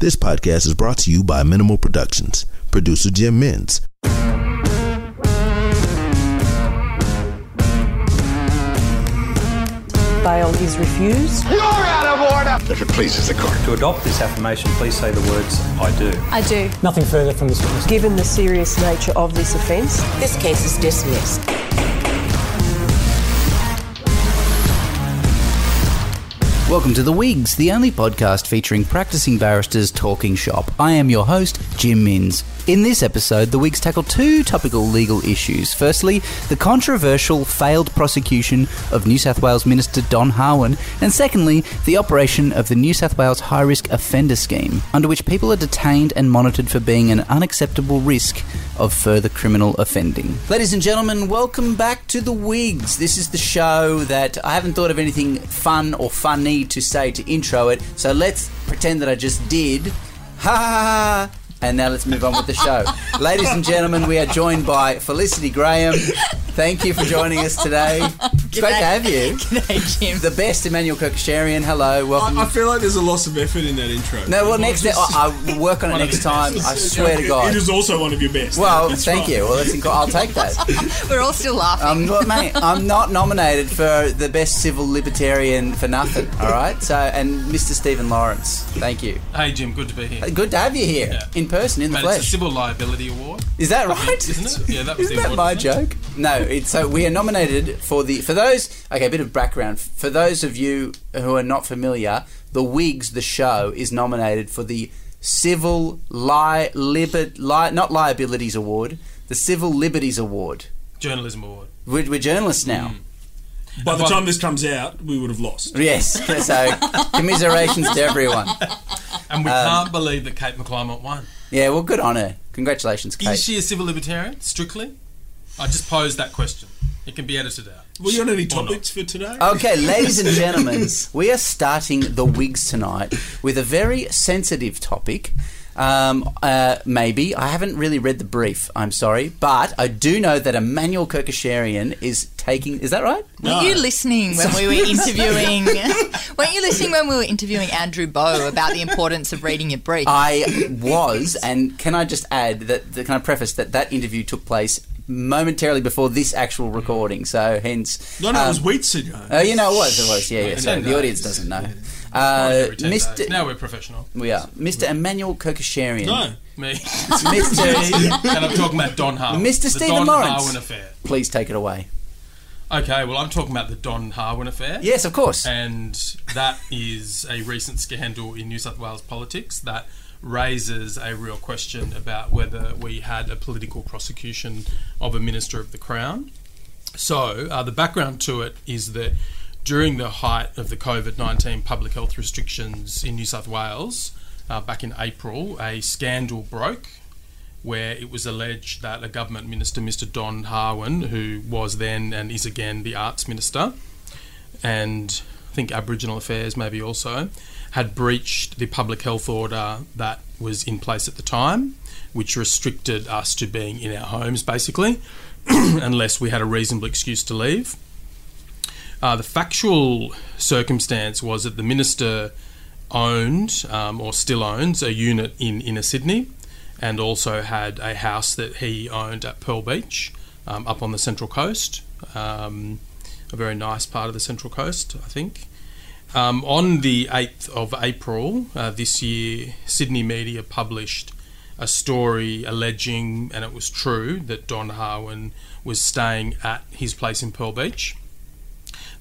This podcast is brought to you by Minimal Productions. Producer Jim Minns. Bail is refused. You're out of order! If it pleases the court. To adopt this affirmation, please say the words, I do. I do. Nothing further from this witness. Given the serious nature of this offence, this case is dismissed. Welcome to The Wigs, the only podcast featuring practicing barristers talking shop. I am your host, Jim Minns. In this episode, The Wigs tackle two topical legal issues. Firstly, the controversial failed prosecution of New South Wales Minister Don Harwin, and secondly, the operation of the New South Wales High Risk Offender Scheme, under which people are detained and monitored for being an unacceptable risk of further criminal offending. Ladies and gentlemen, welcome back to The Wigs. This is the show that I haven't thought of anything fun or funny to say to intro it, so let's pretend that I just did. Ha ha ha! And now let's move on with the show. Ladies and gentlemen, we are joined by Felicity Graham. Thank you for joining us today. It's great to have you. G'day, Jim. The best, Emmanuel Kerkyasharian. Hello, welcome. I feel like there's a loss of effort in that intro. No, well, I'll work on it next time. I swear to God. It is also one of your best. Well, thank you. Well, that's I'll take that. We're all still laughing. Mate, I'm not nominated for the best civil libertarian for nothing, all right? So, and Mr. Stephen Lawrence, thank you. Hey, Jim, good to be here. Good to have you here. Yeah. In person, in the flesh. It's a civil liability award. Is that right? Isn't it? Yeah, that was isn't the award. Isn't that my joke? No, we are nominated for those. Okay, a bit of background for those of you who are not familiar. The Wigs, the show, is nominated for the Civil Liabilities Award, the Civil Liberties Award, Journalism Award. We're journalists now. Mm. By the time this comes out, we would have lost. Yes, so commiserations to everyone. And we can't believe that Kate McClymont won. Yeah, well, good on her. Congratulations, Kate. Is she a civil libertarian, strictly? I just posed that question. It can be edited out. Were you on any topics for today? Okay, ladies and gentlemen, we are starting The Wigs tonight with a very sensitive topic. Maybe. I haven't really read the brief, I'm sorry. But I do know that Emmanuel Kerkyasharian is taking... Is that right? No. Weren't you listening when we were interviewing Andrew Bowe about the importance of reading your brief? I was, and can I just add that... Can I preface that interview took place momentarily before this actual recording, so hence... No, it was weeks ago. Oh, you know, it was, yeah. So the audience doesn't know. Yeah. Now we're professional. We are. Mr. Emmanuel Kerkyasharian. No, me. And I'm talking about Don Harwin. Mr. Stephen Lawrence. Harwin affair. Please take it away. Okay, well, I'm talking about the Don Harwin affair. Yes, of course. And that is a recent scandal in New South Wales politics that raises a real question about whether we had a political prosecution of a Minister of the Crown. So the background to it is that during the height of the COVID-19 public health restrictions in New South Wales, back in April, a scandal broke where it was alleged that a government minister, Mr. Don Harwin, who was then and is again the Arts Minister, and I think Aboriginal Affairs maybe also, had breached the public health order that was in place at the time, which restricted us to being in our homes, basically, unless we had a reasonable excuse to leave. The factual circumstance was that the minister owned or still owns a unit in inner Sydney and also had a house that he owned at Pearl Beach up on the Central Coast, a very nice part of the Central Coast, I think. On the 8th of April this year, Sydney media published a story alleging, and it was true, that Don Harwin was staying at his place in Pearl Beach.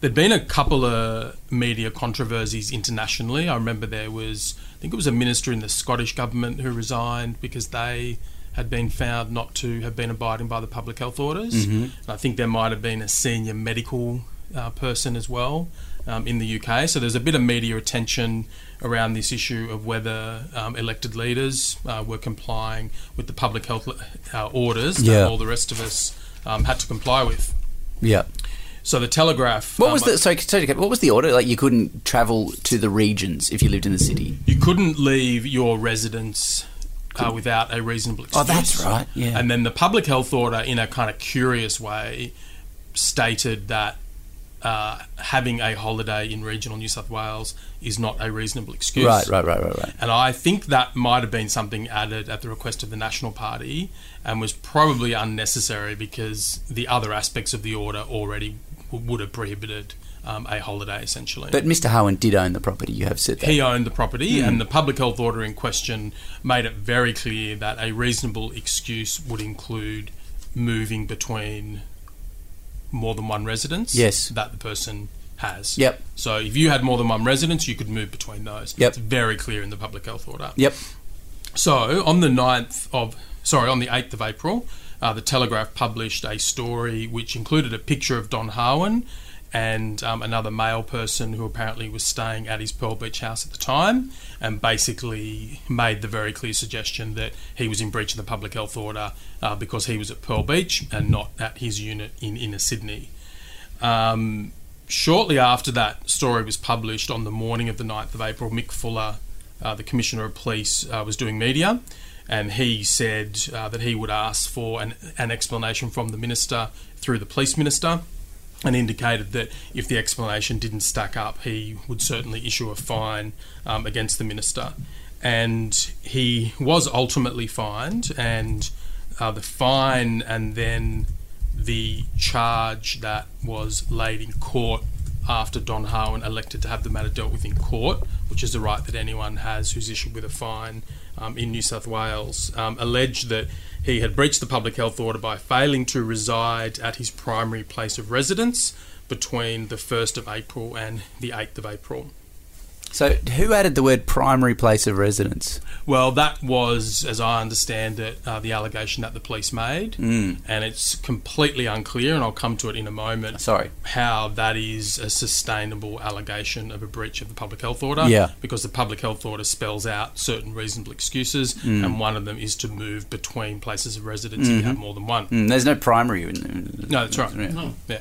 There'd been a couple of media controversies internationally. I remember I think it was a minister in the Scottish government who resigned because they had been found not to have been abiding by the public health orders. Mm-hmm. And I think there might have been a senior medical person as well in the UK. So there's a bit of media attention around this issue of whether elected leaders were complying with the public health orders that all the rest of us had to comply with. Yeah. So the Telegraph. What was the order? Like, you couldn't travel to the regions if you lived in the city. You couldn't leave your residence without a reasonable excuse. Oh, that's right. Yeah. And then the public health order, in a kind of curious way, stated that having a holiday in regional New South Wales is not a reasonable excuse. Right. And I think that might have been something added at the request of the National Party and was probably unnecessary because the other aspects of the order already would have prohibited a holiday, essentially. But Mr. Harwin did own the property, you have said that. He owned the property, and the public health order in question made it very clear that a reasonable excuse would include moving between more than one residence that the person has. Yep. So if you had more than one residence, you could move between those. Yep. It's very clear in the public health order. Yep. So on the 8th of April, The Telegraph published a story which included a picture of Don Harwin and another male person who apparently was staying at his Pearl Beach house at the time, and basically made the very clear suggestion that he was in breach of the public health order because he was at Pearl Beach and not at his unit in inner Sydney. Shortly after that story was published, on the morning of the 9th of April, Mick Fuller, the Commissioner of Police, was doing media, and he said that he would ask for an explanation from the Minister through the Police Minister, and indicated that if the explanation didn't stack up, he would certainly issue a fine against the Minister. And he was ultimately fined, and the fine and then the charge that was laid in court after Don Harwin elected to have the matter dealt with in court, which is the right that anyone has who's issued with a fine in New South Wales, alleged that he had breached the public health order by failing to reside at his primary place of residence between the 1st of April and the 8th of April. So who added the word primary place of residence? Well, that was, as I understand it, the allegation that the police made, and it's completely unclear, and I'll come to it in a moment, how that is a sustainable allegation of a breach of the public health order, because the public health order spells out certain reasonable excuses, and one of them is to move between places of residence if you have more than one. There's no primary in there. No, that's right. No. Yeah.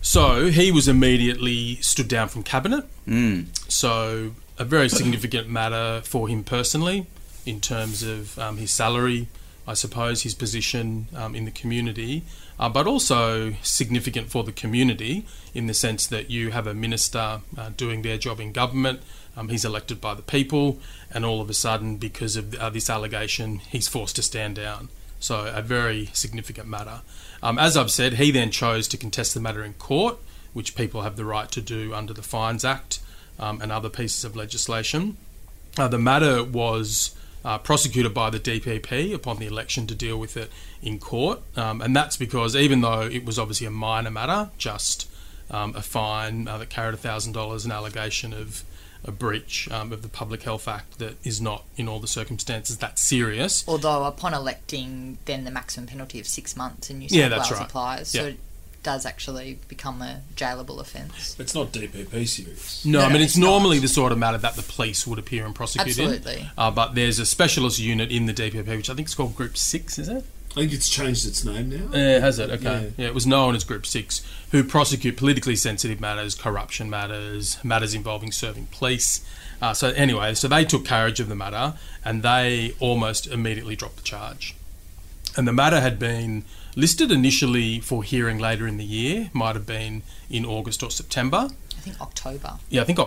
So he was immediately stood down from Cabinet. So a very significant matter for him personally in terms of his salary, I suppose, his position in the community, but also significant for the community in the sense that you have a minister doing their job in government, he's elected by the people, and all of a sudden, because of this allegation, he's forced to stand down. So a very significant matter. As I've said, he then chose to contest the matter in court, which people have the right to do under the Fines Act and other pieces of legislation. The matter was prosecuted by the DPP upon the election to deal with it in court, and that's because even though it was obviously a minor matter, just a fine that carried $1,000, an allegation of a breach of the Public Health Act that is not, in all the circumstances, that serious. Although upon electing, then the maximum penalty of 6 months in New South Wales applies, so it does actually become a jailable offence. It's not DPP serious. No, I mean, it's normally not the sort of matter that the police would appear and prosecute in. But there's a specialist unit in the DPP, which I think is called Group 6, is it? I think it's changed its name now. Has it? Okay. Yeah, it was known as Group 6, who prosecute politically sensitive matters, corruption matters, matters involving serving police. So they took carriage of the matter and they almost immediately dropped the charge. And the matter had been listed initially for hearing later in the year, might have been in August or September. I think October. I think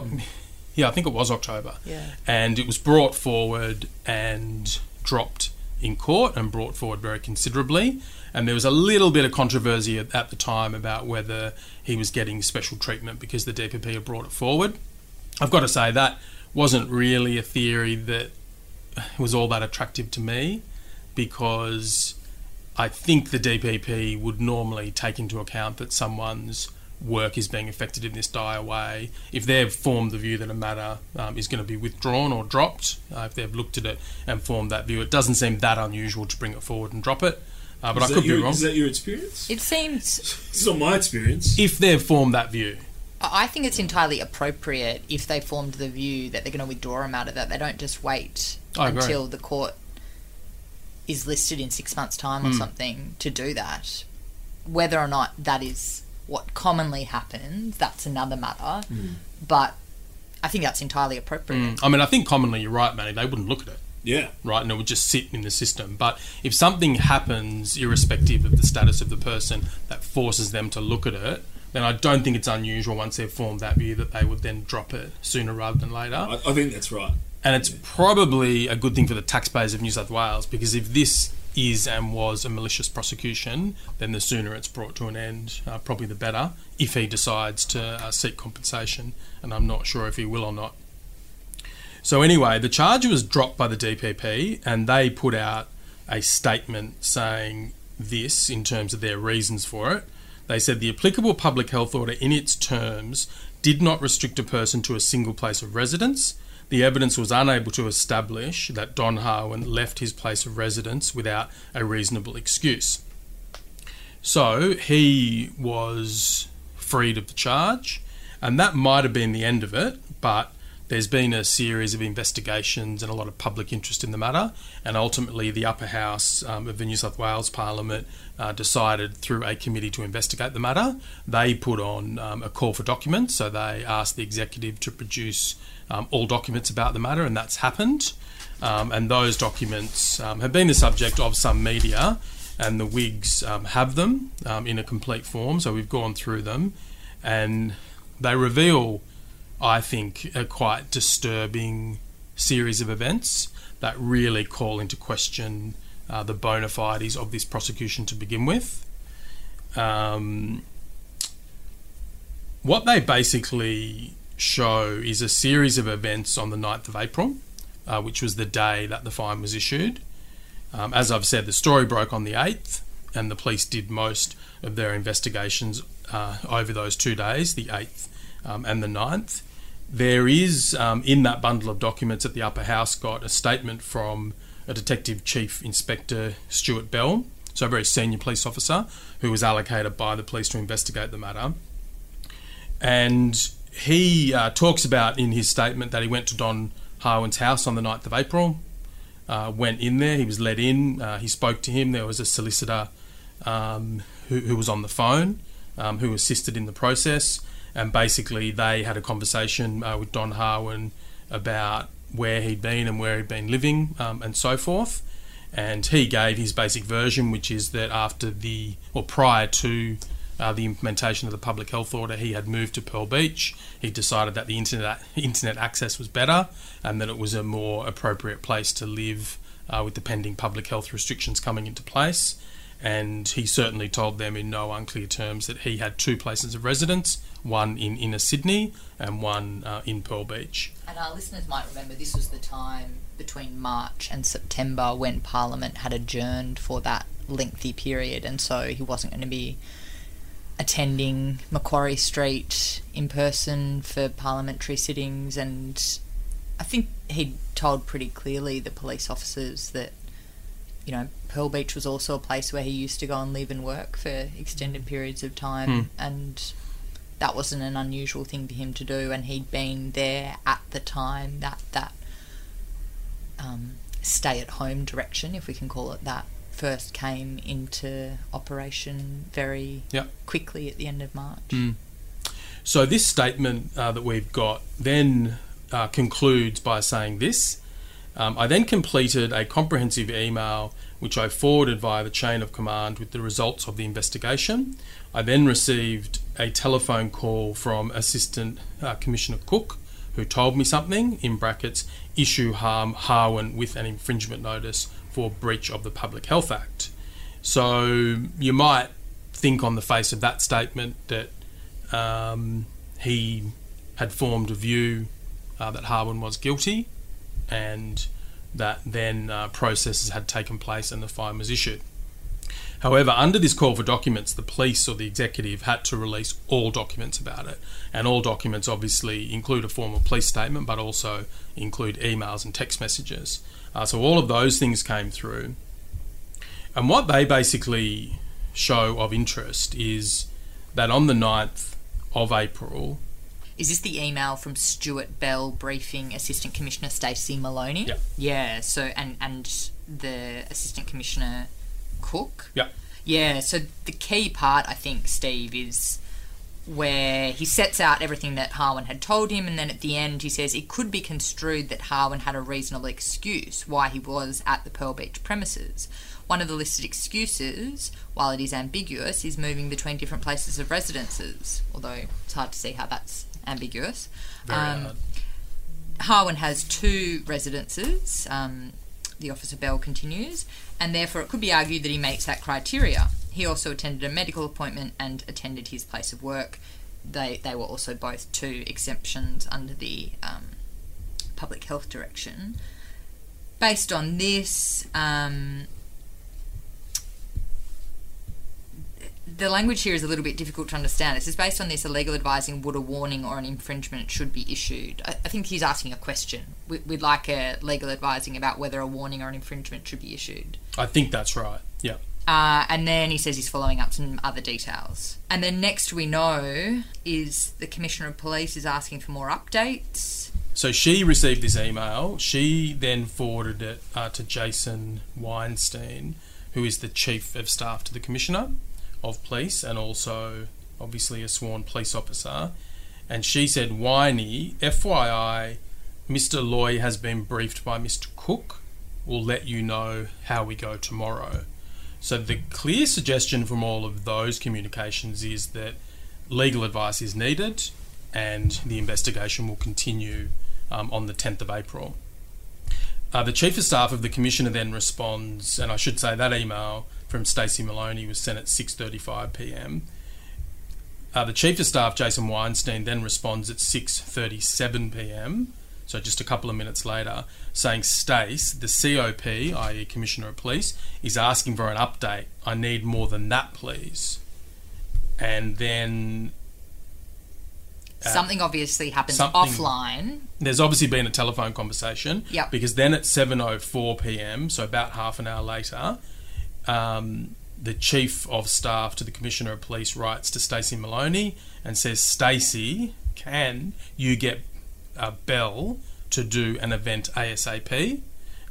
it was October. Yeah. And it was brought forward and dropped in court and brought forward very considerably, and there was a little bit of controversy at the time about whether he was getting special treatment because the DPP had brought it forward. I've got to say that wasn't really a theory that was all that attractive to me, because I think the DPP would normally take into account that someone's work is being affected in this dire way. If they've formed the view that a matter is going to be withdrawn or dropped, if they've looked at it and formed that view, it doesn't seem that unusual to bring it forward and drop it. But I could be wrong. Is that your experience? It seems... It's not my experience. If they've formed that view. I think it's entirely appropriate if they formed the view that they're going to withdraw a matter, that they don't just wait until the court is listed in 6 months' time or something to do that. Whether or not that is what commonly happens, that's another matter, but I think that's entirely appropriate. I mean, I think commonly you're right, Manny, they wouldn't look at it. Yeah. Right, and it would just sit in the system. But if something happens, irrespective of the status of the person, that forces them to look at it, then I don't think it's unusual once they've formed that view that they would then drop it sooner rather than later. I think that's right. And it's probably a good thing for the taxpayers of New South Wales, because if this is and was a malicious prosecution, then the sooner it's brought to an end, probably the better, if he decides to seek compensation. And I'm not sure if he will or not. So anyway, the charge was dropped by the DPP, and they put out a statement saying this in terms of their reasons for it. They said the applicable public health order in its terms did not restrict a person to a single place of residence. The evidence was unable to establish that Don Harwin left his place of residence without a reasonable excuse. So he was freed of the charge, and that might have been the end of it, but there's been a series of investigations and a lot of public interest in the matter, and ultimately the upper house of the New South Wales Parliament decided through a committee to investigate the matter. They put on a call for documents, so they asked the executive to produce all documents about the matter, and that's happened. And those documents have been the subject of some media, and the Wigs have them in a complete form. So we've gone through them, and they reveal, I think, a quite disturbing series of events that really call into question the bona fides of this prosecution to begin with. What they basically show is a series of events on the 9th of April, which was the day that the fine was issued. As I've said, the story broke on the 8th, and the police did most of their investigations over those 2 days, the 8th and the 9th. There is, in that bundle of documents that the upper house got, a statement from a Detective Chief Inspector Stuart Bell, so a very senior police officer who was allocated by the police to investigate the matter. And he talks about in his statement that he went to Don Harwin's house on the 9th of April, went in there, he was let in, he spoke to him. There was a solicitor who was on the phone, who assisted in the process, and basically they had a conversation with Don Harwin about where he'd been and where he'd been living and so forth. And he gave his basic version, which is that after the, or prior to the implementation of the public health order, he had moved to Pearl Beach. He decided that the internet access was better and that it was a more appropriate place to live with the pending public health restrictions coming into place. And he certainly told them in no unclear terms that he had two places of residence, one in inner Sydney and one in Pearl Beach. And our listeners might remember this was the time between March and September when Parliament had adjourned for that lengthy period, and so he wasn't going to be attending Macquarie Street in person for parliamentary sittings, and I think he told pretty clearly the police officers that, you know, Pearl Beach was also a place where he used to go and live and work for extended periods of time, and that wasn't an unusual thing for him to do, and he'd been there at the time that stay-at-home direction, if we can call it that, first came into operation very quickly at the end of March. So this statement that we've got then concludes by saying this: I then completed a comprehensive email which I forwarded via the chain of command with the results of the investigation. I then received a telephone call from Assistant Commissioner Cook, who told me something, in brackets, issue Harwin with an infringement notice for breach of the Public Health Act. So you might think on the face of that statement that he had formed a view that Harwin was guilty, and that then processes had taken place and the fine was issued. However, under this call for documents, the police or the executive had to release all documents about it. And all documents obviously include a formal police statement, but also include emails and text messages. So all of those things came through. And what they basically show of interest is that on the 9th of April... Is this the email from Stuart Bell briefing Assistant Commissioner Stacey Maloney? Yeah. Yeah, so, and the Assistant Commissioner Cook? Yeah. Yeah, so the key part, I think, Steve, is where he sets out everything that Harwin had told him, and then at the end he says it could be construed that Harwin had a reasonable excuse why he was at the Pearl Beach premises. One of the listed excuses, while it is ambiguous, is moving between different places of residences, although it's hard to see how that's ambiguous. Harwin has two residences, the Officer Bell continues, and therefore it could be argued that he meets that criteria. He also attended a medical appointment and attended his place of work. They were also both two exemptions under the Public Health Direction. Based on this, the language here is a little bit difficult to understand. It says, based on this, a legal advising would a warning or an infringement should be issued. I think he's asking a question. We'd like a legal advising about whether a warning or an infringement should be issued. I think that's right, yeah. And then he says he's following up some other details. And then next we know is the Commissioner of Police is asking for more updates. So she received this email. She then forwarded it to Jason Weinstein, who is the Chief of Staff to the Commissioner of Police and also obviously a sworn police officer. And she said, Winey, FYI, Mr. Loy has been briefed by Mr. Cook. We'll let you know how we go tomorrow. So the clear suggestion from all of those communications is that legal advice is needed and the investigation will continue on the 10th of April. The Chief of Staff of the Commissioner then responds, and I should say that email from Stacey Maloney was sent at 6:35pm. The Chief of Staff, Jason Weinstein, then responds at 6:37pm, so just a couple of minutes later, saying, Stace, the COP, i.e. Commissioner of Police, is asking for an update. I need more than that, please. And then... something obviously happens offline. There's obviously been a telephone conversation. Yep. Because then at 7:04pm, so about half an hour later, the Chief of Staff to the Commissioner of Police writes to Stacey Maloney and says, Stacey, can you get... Bell to do an event ASAP.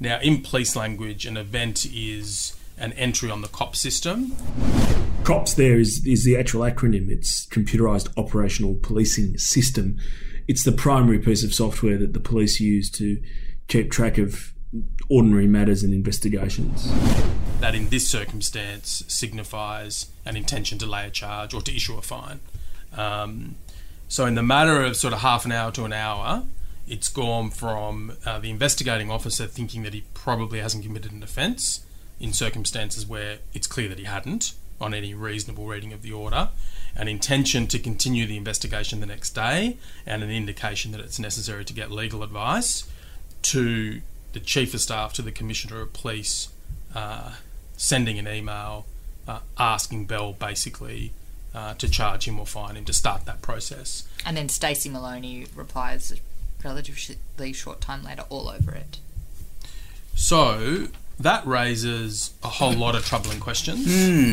Now, in police language, an event is an entry on the COPS system. COPS there is the actual acronym. It's Computerised Operational Policing System. It's the primary piece of software that the police use to keep track of ordinary matters and investigations. That in this circumstance signifies an intention to lay a charge or to issue a fine. So in the matter of sort of half an hour to an hour, it's gone from the investigating officer thinking that he probably hasn't committed an offence in circumstances where it's clear that he hadn't on any reasonable reading of the order, an intention to continue the investigation the next day and an indication that it's necessary to get legal advice, to the Chief of Staff to the Commissioner of Police sending an email asking Bell basically... to charge him or fine him, to start that process. And then Stacey Maloney replies a relatively short time later, all over it. So that raises a whole lot of troubling questions.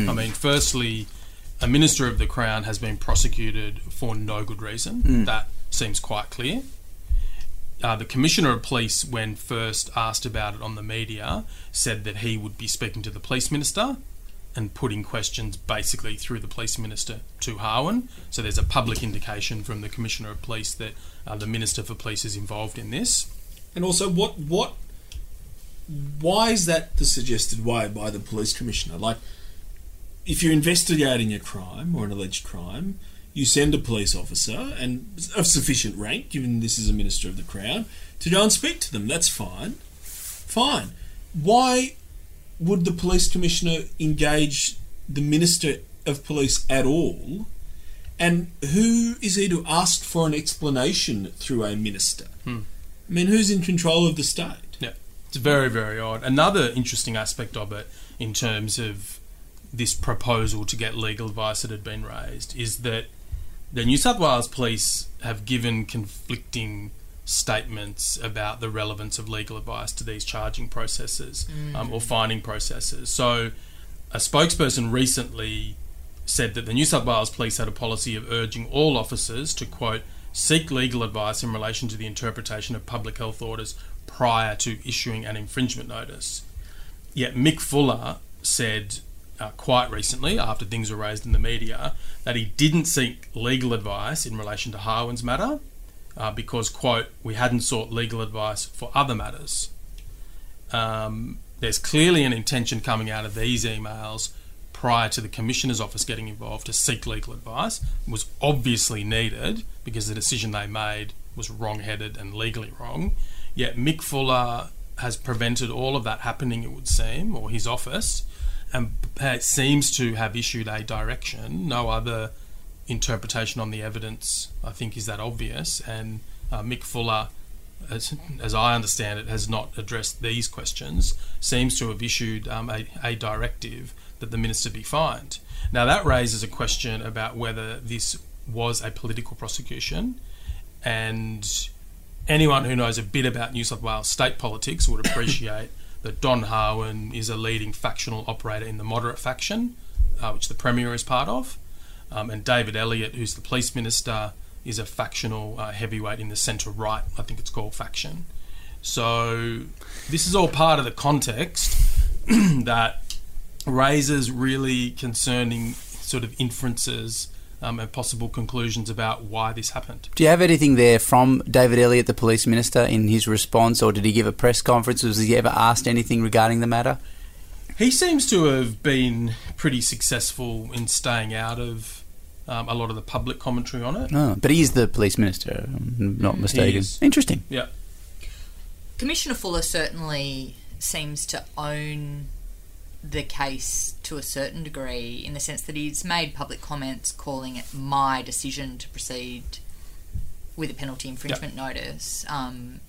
I mean, firstly, a Minister of the Crown has been prosecuted for no good reason. That seems quite clear. The Commissioner of Police, when first asked about it on the media, said that he would be speaking to the Police Minister and putting questions basically through the Police Minister to Harwin. So there's a public indication from the Commissioner of Police that the Minister for Police is involved in this. And also, why is that the suggested way by the Police Commissioner? Like, if you're investigating a crime or an alleged crime, you send a police officer and of sufficient rank, given this is a Minister of the Crown, to go and speak to them. That's fine. Fine. Why... would the Police Commissioner engage the Minister of Police at all? And who is he to ask for an explanation through a minister? I mean, who's in control of the state? Yeah, it's very, very odd. Another interesting aspect of it in terms of this proposal to get legal advice that had been raised is that the New South Wales Police have given conflicting statements about the relevance of legal advice to these charging processes or fining processes. So a spokesperson recently said that the New South Wales Police had a policy of urging all officers to, quote, seek legal advice in relation to the interpretation of public health orders prior to issuing an infringement notice. Yet Mick Fuller said quite recently, after things were raised in the media, that he didn't seek legal advice in relation to Harwin's matter because, quote, we hadn't sought legal advice for other matters. There's clearly an intention coming out of these emails prior to the Commissioner's Office getting involved to seek legal advice. It was obviously needed because the decision they made was wrong-headed and legally wrong. Yet Mick Fuller has prevented all of that happening, it would seem, or his office, and seems to have issued a direction. No other interpretation on the evidence, I think, is that obvious. And Mick Fuller, as I understand it, has not addressed these questions, seems to have issued a directive that the minister be fined. Now, that raises a question about whether this was a political prosecution, and anyone who knows a bit about New South Wales state politics would appreciate that Don Harwin is a leading factional operator in the moderate faction, which the Premier is part of, and David Elliott, who's the police minister, is a factional heavyweight in the centre-right, I think it's called, faction. So this is all part of the context that raises really concerning sort of inferences and possible conclusions about why this happened. Do you have anything there from David Elliott, the police minister, in his response, or did he give a press conference? Was he ever asked anything regarding the matter? He seems to have been pretty successful in staying out of a lot of the public commentary on it. Oh, but he is the police minister, I'm not mistaken. Interesting. Yeah. Commissioner Fuller certainly seems to own the case to a certain degree, in the sense that he's made public comments calling it my decision to proceed with a penalty infringement notice, and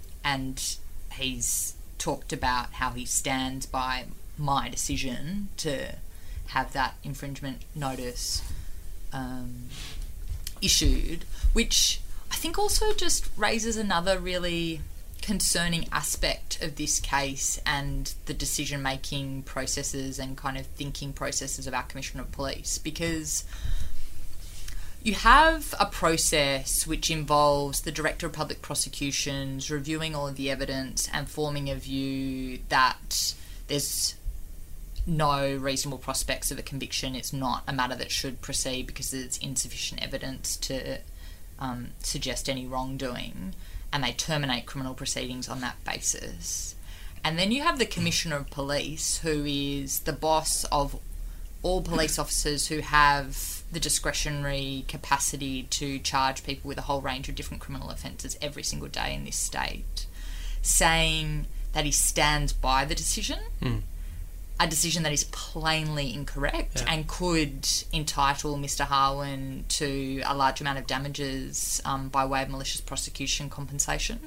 he's talked about how he stands by my decision to have that infringement notice issued, which I think also just raises another really concerning aspect of this case and the decision-making processes and kind of thinking processes of our Commissioner of Police, because you have a process which involves the Director of Public Prosecutions reviewing all of the evidence and forming a view that there's no reasonable prospects of a conviction. It's not a matter that should proceed because there's insufficient evidence to suggest any wrongdoing, and they terminate criminal proceedings on that basis. And then you have the Commissioner of Police, who is the boss of all police officers who have the discretionary capacity to charge people with a whole range of different criminal offences every single day in this state, saying that he stands by the decision. Mm. A decision that is plainly incorrect and could entitle Mr. Harwin to a large amount of damages by way of malicious prosecution compensation.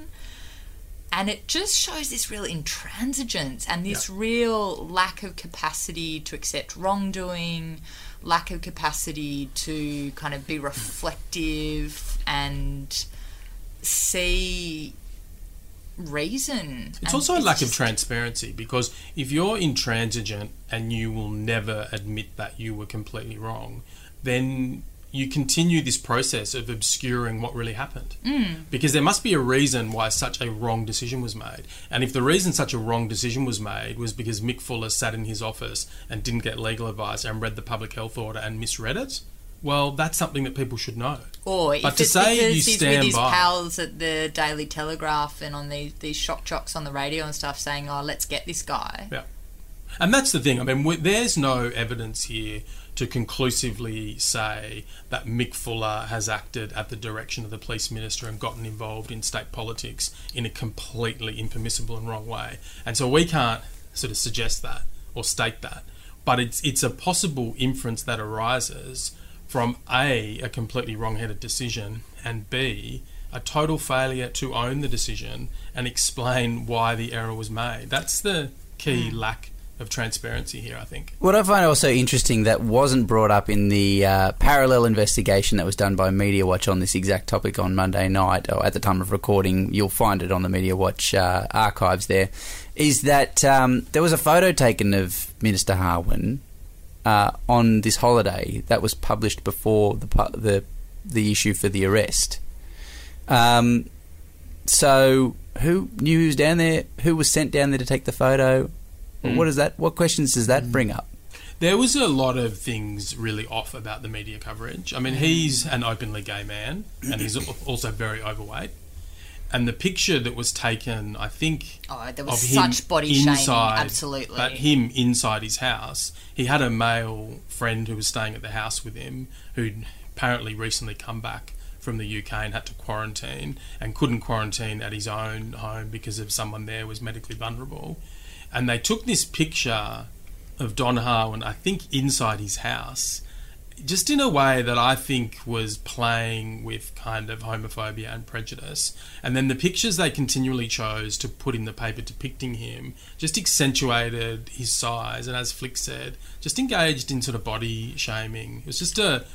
And it just shows this real intransigence and this real lack of capacity to accept wrongdoing, lack of capacity to kind of be reflective and see reason. It's also a lack of transparency, because if you're intransigent and you will never admit that you were completely wrong, then you continue this process of obscuring what really happened. Mm. Because there must be a reason why such a wrong decision was made. And if the reason such a wrong decision was made was because Mick Fuller sat in his office and didn't get legal advice and read the public health order and misread it, well, that's something that people should know. Or if it's because he's with his pals at the Daily Telegraph and on these shock jocks on the radio and stuff saying, oh, let's get this guy. Yeah. And that's the thing. I mean, there's no evidence here to conclusively say that Mick Fuller has acted at the direction of the police minister and gotten involved in state politics in a completely impermissible and wrong way. And so we can't sort of suggest that or state that. But it's a possible inference that arises from A, completely wrong-headed decision, and B, a total failure to own the decision and explain why the error was made. That's the key lack of transparency here, I think. What I find also interesting that wasn't brought up in the parallel investigation that was done by Media Watch on this exact topic on Monday night, or at the time of recording, you'll find it on the Media Watch archives there, is that there was a photo taken of Minister Harwin on this holiday that was published before the issue for the arrest. So who knew who was down there? Who was sent down there to take the photo? What questions does that bring up? There was a lot of things really off about the media coverage. I mean, he's an openly gay man, and he's also very overweight. And the picture that was taken, I think, there was such body shaming, absolutely. But him inside his house, he had a male friend who was staying at the house with him, who'd apparently recently come back from the UK and had to quarantine and couldn't quarantine at his own home because of someone there was medically vulnerable. And they took this picture of Don Harwin, I think, inside his house, just in a way that I think was playing with kind of homophobia and prejudice. And then the pictures they continually chose to put in the paper depicting him just accentuated his size, and as Flick said, just engaged in sort of body shaming. It was just a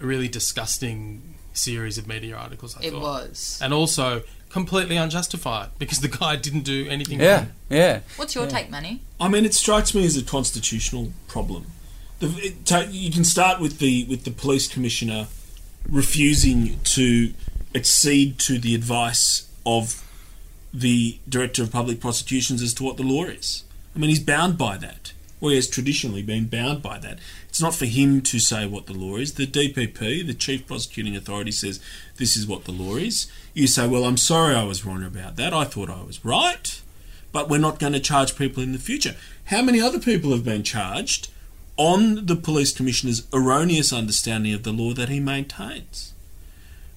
really disgusting series of media articles, I thought. It was. And also completely unjustified, because the guy didn't do anything wrong. Yeah. What's your take, Manny? I mean, it strikes me as a constitutional problem. You can start with the police commissioner refusing to accede to the advice of the Director of Public Prosecutions as to what the law is. I mean, he's bound by that. Well, he has traditionally been bound by that. It's not for him to say what the law is. The DPP, the Chief Prosecuting Authority, says this is what the law is. You say, well, I'm sorry I was wrong about that. I thought I was right. But we're not going to charge people in the future. How many other people have been charged on the police commissioner's erroneous understanding of the law that he maintains,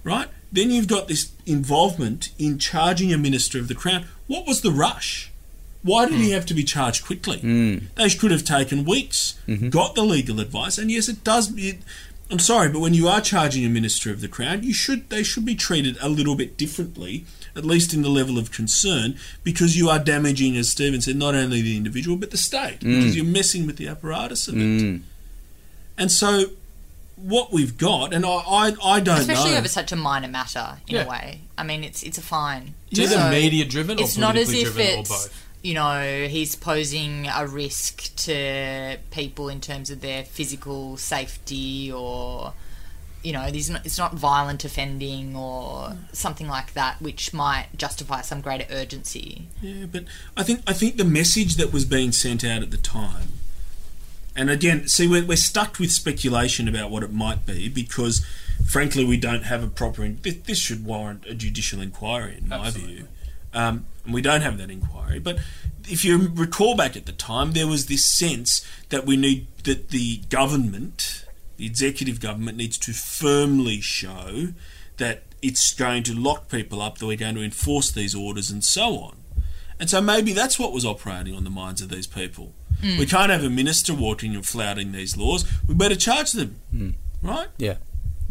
right? Then you've got this involvement in charging a minister of the Crown. What was the rush? Why did he have to be charged quickly? They could have taken weeks, got the legal advice, and yes, it does... I'm sorry, but when you are charging a minister of the Crown, they should be treated a little bit differently, at least in the level of concern, because you are damaging, as Stephen said, not only the individual but the state, because you're messing with the apparatus of it. And so what we've got, and I don't know... Especially over such a minor matter, in a way. I mean, it's a fine. It's either media-driven or politically driven, or both. You know, he's posing a risk to people in terms of their physical safety, or, you know, it's not violent offending or something like that, which might justify some greater urgency. Yeah, but I think the message that was being sent out at the time, and again, see, we're stuck with speculation about what it might be, because, frankly, we don't have a proper... This should warrant a judicial inquiry, in my view. And we don't have that inquiry. But if you recall back at the time, there was this sense that that the government, the executive government, needs to firmly show that it's going to lock people up, that we're going to enforce these orders and so on. And so maybe that's what was operating on the minds of these people. We can't have a minister walking and flouting these laws. We better charge them, right? Yeah.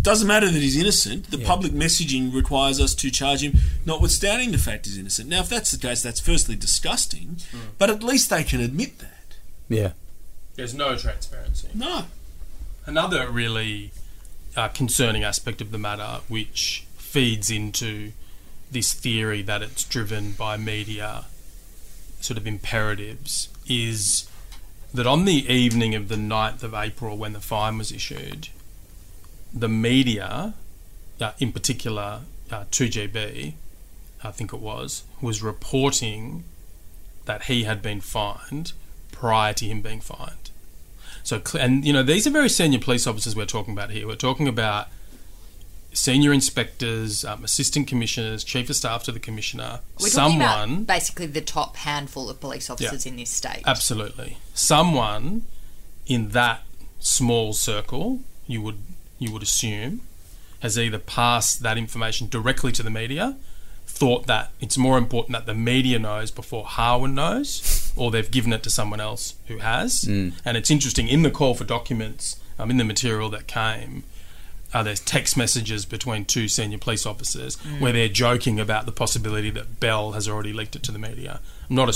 Doesn't matter that he's innocent. The public messaging requires us to charge him, notwithstanding the fact he's innocent. Now, if that's the case, that's firstly disgusting, but at least they can admit that. Yeah. There's no transparency. No. Another really concerning aspect of the matter, which feeds into this theory that it's driven by media sort of imperatives, is that on the evening of the 9th of April, when the fine was issued, the media, in particular 2GB, I think it was reporting that he had been fined prior to him being fined. So, and, you know, these are very senior police officers we're talking about here. We're talking about senior inspectors, assistant commissioners, chief of staff to the commissioner. We're talking about basically the top handful of police officers in this state. Absolutely. Someone in that small circle, you would assume, has either passed that information directly to the media, thought that it's more important that the media knows before Harwin knows, or they've given it to someone else who has. And it's interesting, in the call for documents, in the material that came, there's text messages between two senior police officers where they're joking about the possibility that Bell has already leaked it to the media. I'm not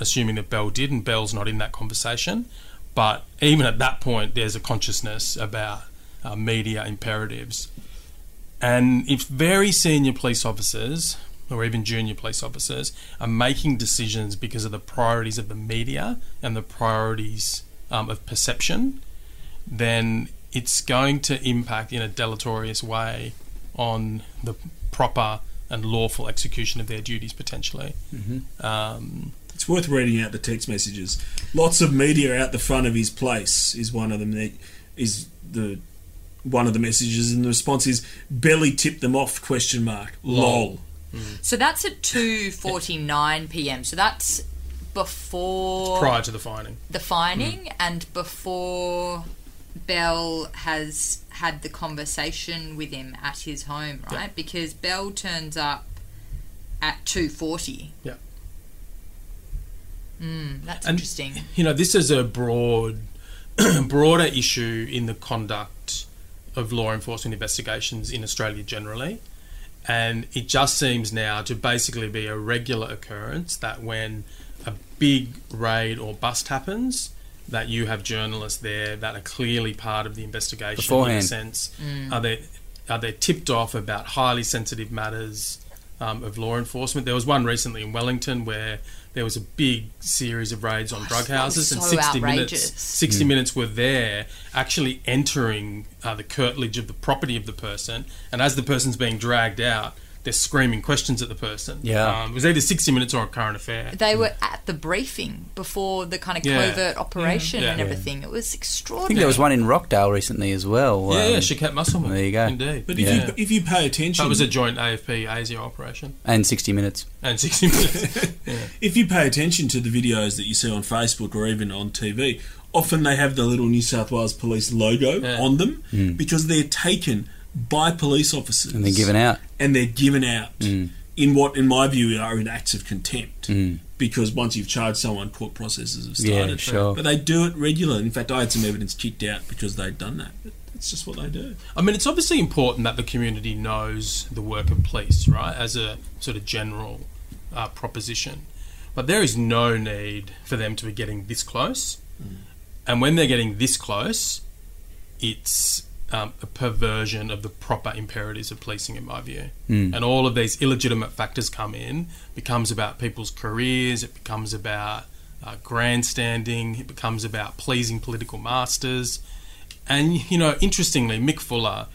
assuming that Bell did, and Bell's not in that conversation, but even at that point, there's a consciousness about media imperatives. And if very senior police officers, or even junior police officers, are making decisions because of the priorities of the media and the priorities of perception, then it's going to impact in a deleterious way on the proper and lawful execution of their duties, potentially. It's worth reading out the text messages. Lots of media out the front of his place is one of them. That is the one of the messages, and the response is "Belly tipped them off?" Lol. So that's at 2:49 p.m. So that's before, prior to the fining. The fining, and before Bell has had the conversation with him at his home, right? Yeah. Because Bell turns up at 2:40. Yeah. That's interesting. You know, this is a broader issue in the conduct of law enforcement investigations in Australia generally. And it just seems now to basically be a regular occurrence that when a big raid or bust happens, that you have journalists there that are clearly part of the investigation beforehand. In a sense. Are they tipped off about highly sensitive matters of law enforcement? There was one recently in Wellington where there was a big series of raids on drug houses, so and 60 outrageous. Minutes 60 Minutes were there actually entering the curtilage of the property of the person, and as the person's being dragged out, they're screaming questions at the person. Yeah. It was either 60 Minutes or A Current Affair. They were at the briefing before the kind of covert operation and everything. It was extraordinary. I think there was one in Rockdale recently as well. Yeah, Shaket Musselman. There you go. Indeed. But if you pay attention... That was a joint AFP ASIO operation. And 60 Minutes. If you pay attention to the videos that you see on Facebook or even on TV, often they have the little New South Wales Police logo on them because they're taken... by police officers. And they're given out. In what, in my view, are in acts of contempt. Because once you've charged someone, court processes have started. Yeah, sure. But they do it regularly. In fact, I had some evidence kicked out because they'd done that. But that's just what they do. I mean, it's obviously important that the community knows the work of police, right, as a sort of general proposition. But there is no need for them to be getting this close. And when they're getting this close, it's... a perversion of the proper imperatives of policing, in my view. And all of these illegitimate factors come in. It becomes about people's careers, it becomes about grandstanding, it becomes about pleasing political masters. And, you know, interestingly, Mick Fuller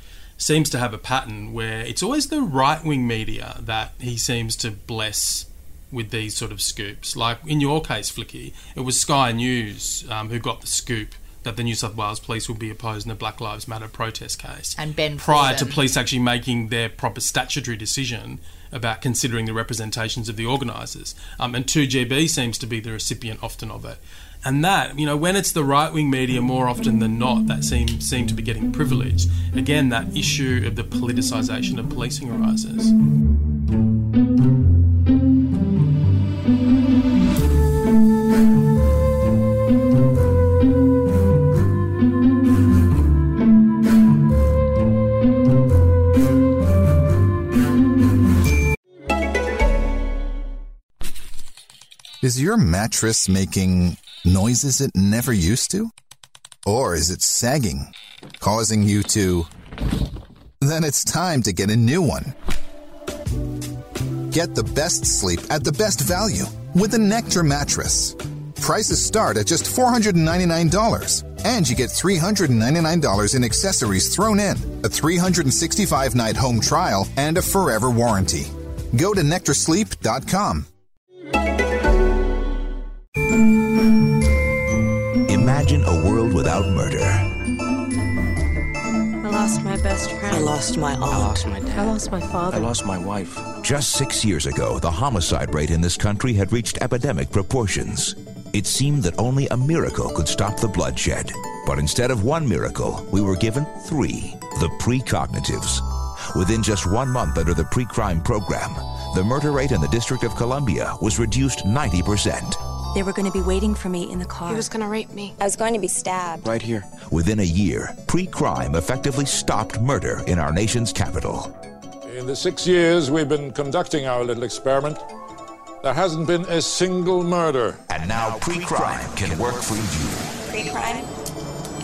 seems to have a pattern where it's always the right-wing media that he seems to bless with these sort of scoops. Like in your case, Flicky, it was Sky News who got the scoop that the New South Wales Police will be opposed in the Black Lives Matter protest case. And Ben prior Forden. To police actually making their proper statutory decision about considering the representations of the organisers. And 2GB seems to be the recipient often of it. And that, you know, when it's the right-wing media more often than not that seem to be getting privileged, again, that issue of the politicisation of policing arises. Is your mattress making noises it never used to? Or is it sagging, causing you to... Then it's time to get a new one. Get the best sleep at the best value with the Nectar mattress. Prices start at just $499, and you get $399 in accessories thrown in, a 365-night home trial, and a forever warranty. Go to Nectarsleep.com. Imagine a world without murder. I lost my best friend. I lost my aunt. I lost my dad. I lost my father. I lost my wife. Just 6 years ago, the homicide rate in this country had reached epidemic proportions. It seemed that only a miracle could stop the bloodshed. But instead of one miracle, we were given three, the precognitives. Within just 1 month under the pre-crime program, the murder rate in the District of Columbia was reduced 90%. They were going to be waiting for me in the car. He was going to rape me. I was going to be stabbed. Right here. Within a year, pre-crime effectively stopped murder in our nation's capital. In the 6 years we've been conducting our little experiment, there hasn't been a single murder. And now pre-crime can work for you. Pre-crime?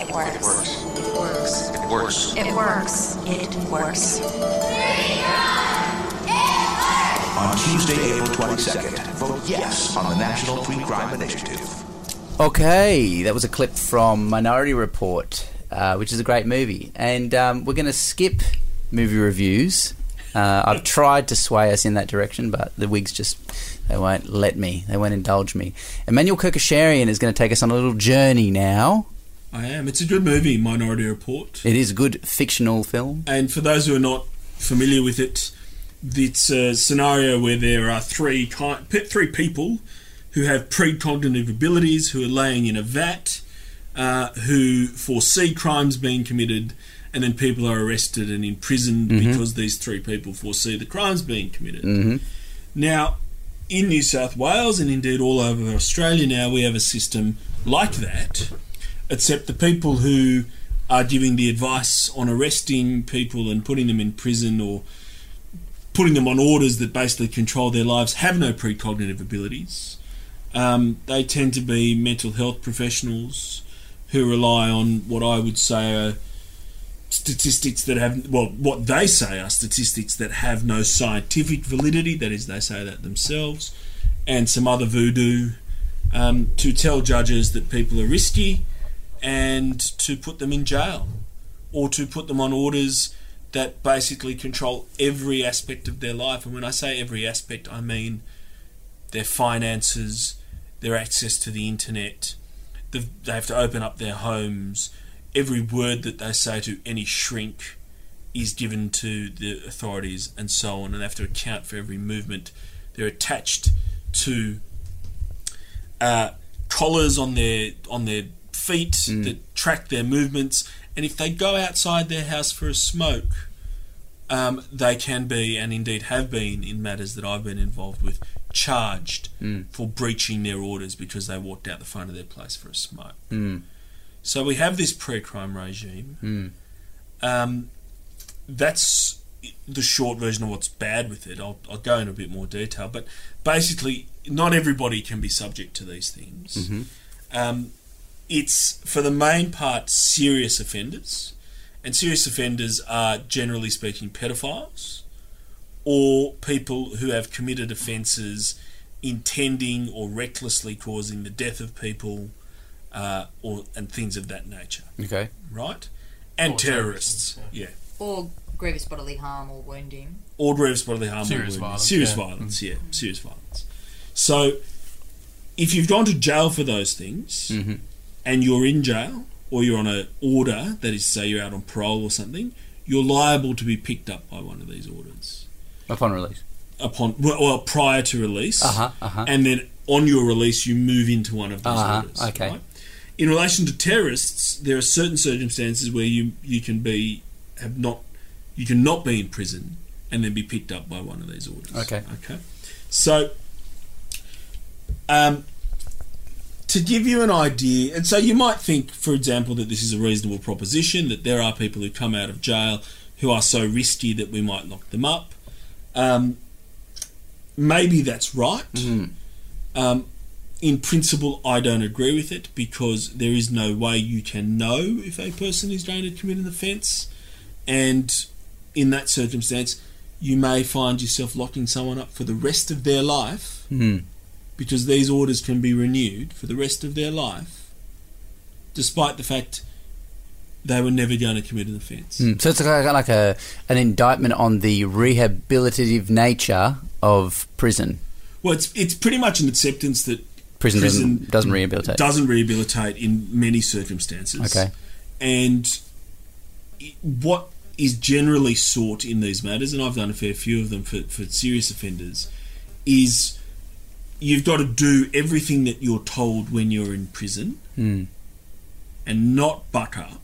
It works. It works. It works. It works. It works. Pre-crime! On Tuesday, April 22nd, vote yes on the National Pre-Crime Initiative. Okay, that was a clip from Minority Report, which is a great movie. And we're going to skip movie reviews I've tried to sway us in that direction, but the Whigs just, they won't let me. They won't indulge me. Emmanuel Kerkyasharian is going to take us on a little journey now. I am. It's a good movie, Minority Report. It is a good fictional film. And for those who are not familiar with it, it's a scenario where there are three people who have precognitive abilities, who are laying in a vat, who foresee crimes being committed, and then people are arrested and imprisoned because these three people foresee the crimes being committed. Mm-hmm. Now, in New South Wales, and indeed all over Australia now, we have a system like that, except the people who are giving the advice on arresting people and putting them in prison or putting them on orders that basically control their lives have no precognitive abilities. They tend to be mental health professionals who rely on what I would say are statistics that have, well, what they say are statistics that have no scientific validity, that is, they say that themselves, and some other voodoo to tell judges that people are risky and to put them in jail or to put them on orders that basically control every aspect of their life. And when I say every aspect, I mean their finances, their access to the internet, they have to open up their homes. Every word that they say to any shrink is given to the authorities and so on, and they have to account for every movement. They're attached to collars on their feet that track their movements, and if they go outside their house for a smoke, they can be, and indeed have been in matters that I've been involved with, charged for breaching their orders because they walked out the front of their place for a smoke. So we have this pre-crime regime. That's the short version of what's bad with it. I'll go into a bit more detail. But basically, not everybody can be subject to these things. Mm-hmm. It's, for the main part, serious offenders. And serious offenders are, generally speaking, pedophiles or people who have committed offences intending or recklessly causing the death of people, and things of that nature. Okay. Right? And or terrorists. Yeah. Or grievous bodily harm or wounding. Or grievous bodily harm or wounding. Serious violence. Serious violence. So, if you've gone to jail for those things, and you're in jail, or you're on an order, that is, say you're out on parole or something, you're liable to be picked up by one of these orders. Upon release? Prior to release. And then on your release, you move into one of these orders. Okay. Right? In relation to terrorists, there are certain circumstances where you can not be in prison and then be picked up by one of these orders. Okay. So, to give you an idea, and so you might think, for example, that this is a reasonable proposition, that there are people who come out of jail who are so risky that we might lock them up. Maybe that's right. In principle, I don't agree with it because there is no way you can know if a person is going to commit an offence, and in that circumstance, you may find yourself locking someone up for the rest of their life because these orders can be renewed for the rest of their life, despite the fact they were never going to commit an offence. So it's like an indictment on the rehabilitative nature of prison. Well, it's pretty much an acceptance that prison doesn't rehabilitate. Doesn't rehabilitate in many circumstances. Okay. And what is generally sought in these matters, and I've done a fair few of them for serious offenders, is you've got to do everything that you're told when you're in prison and not buck up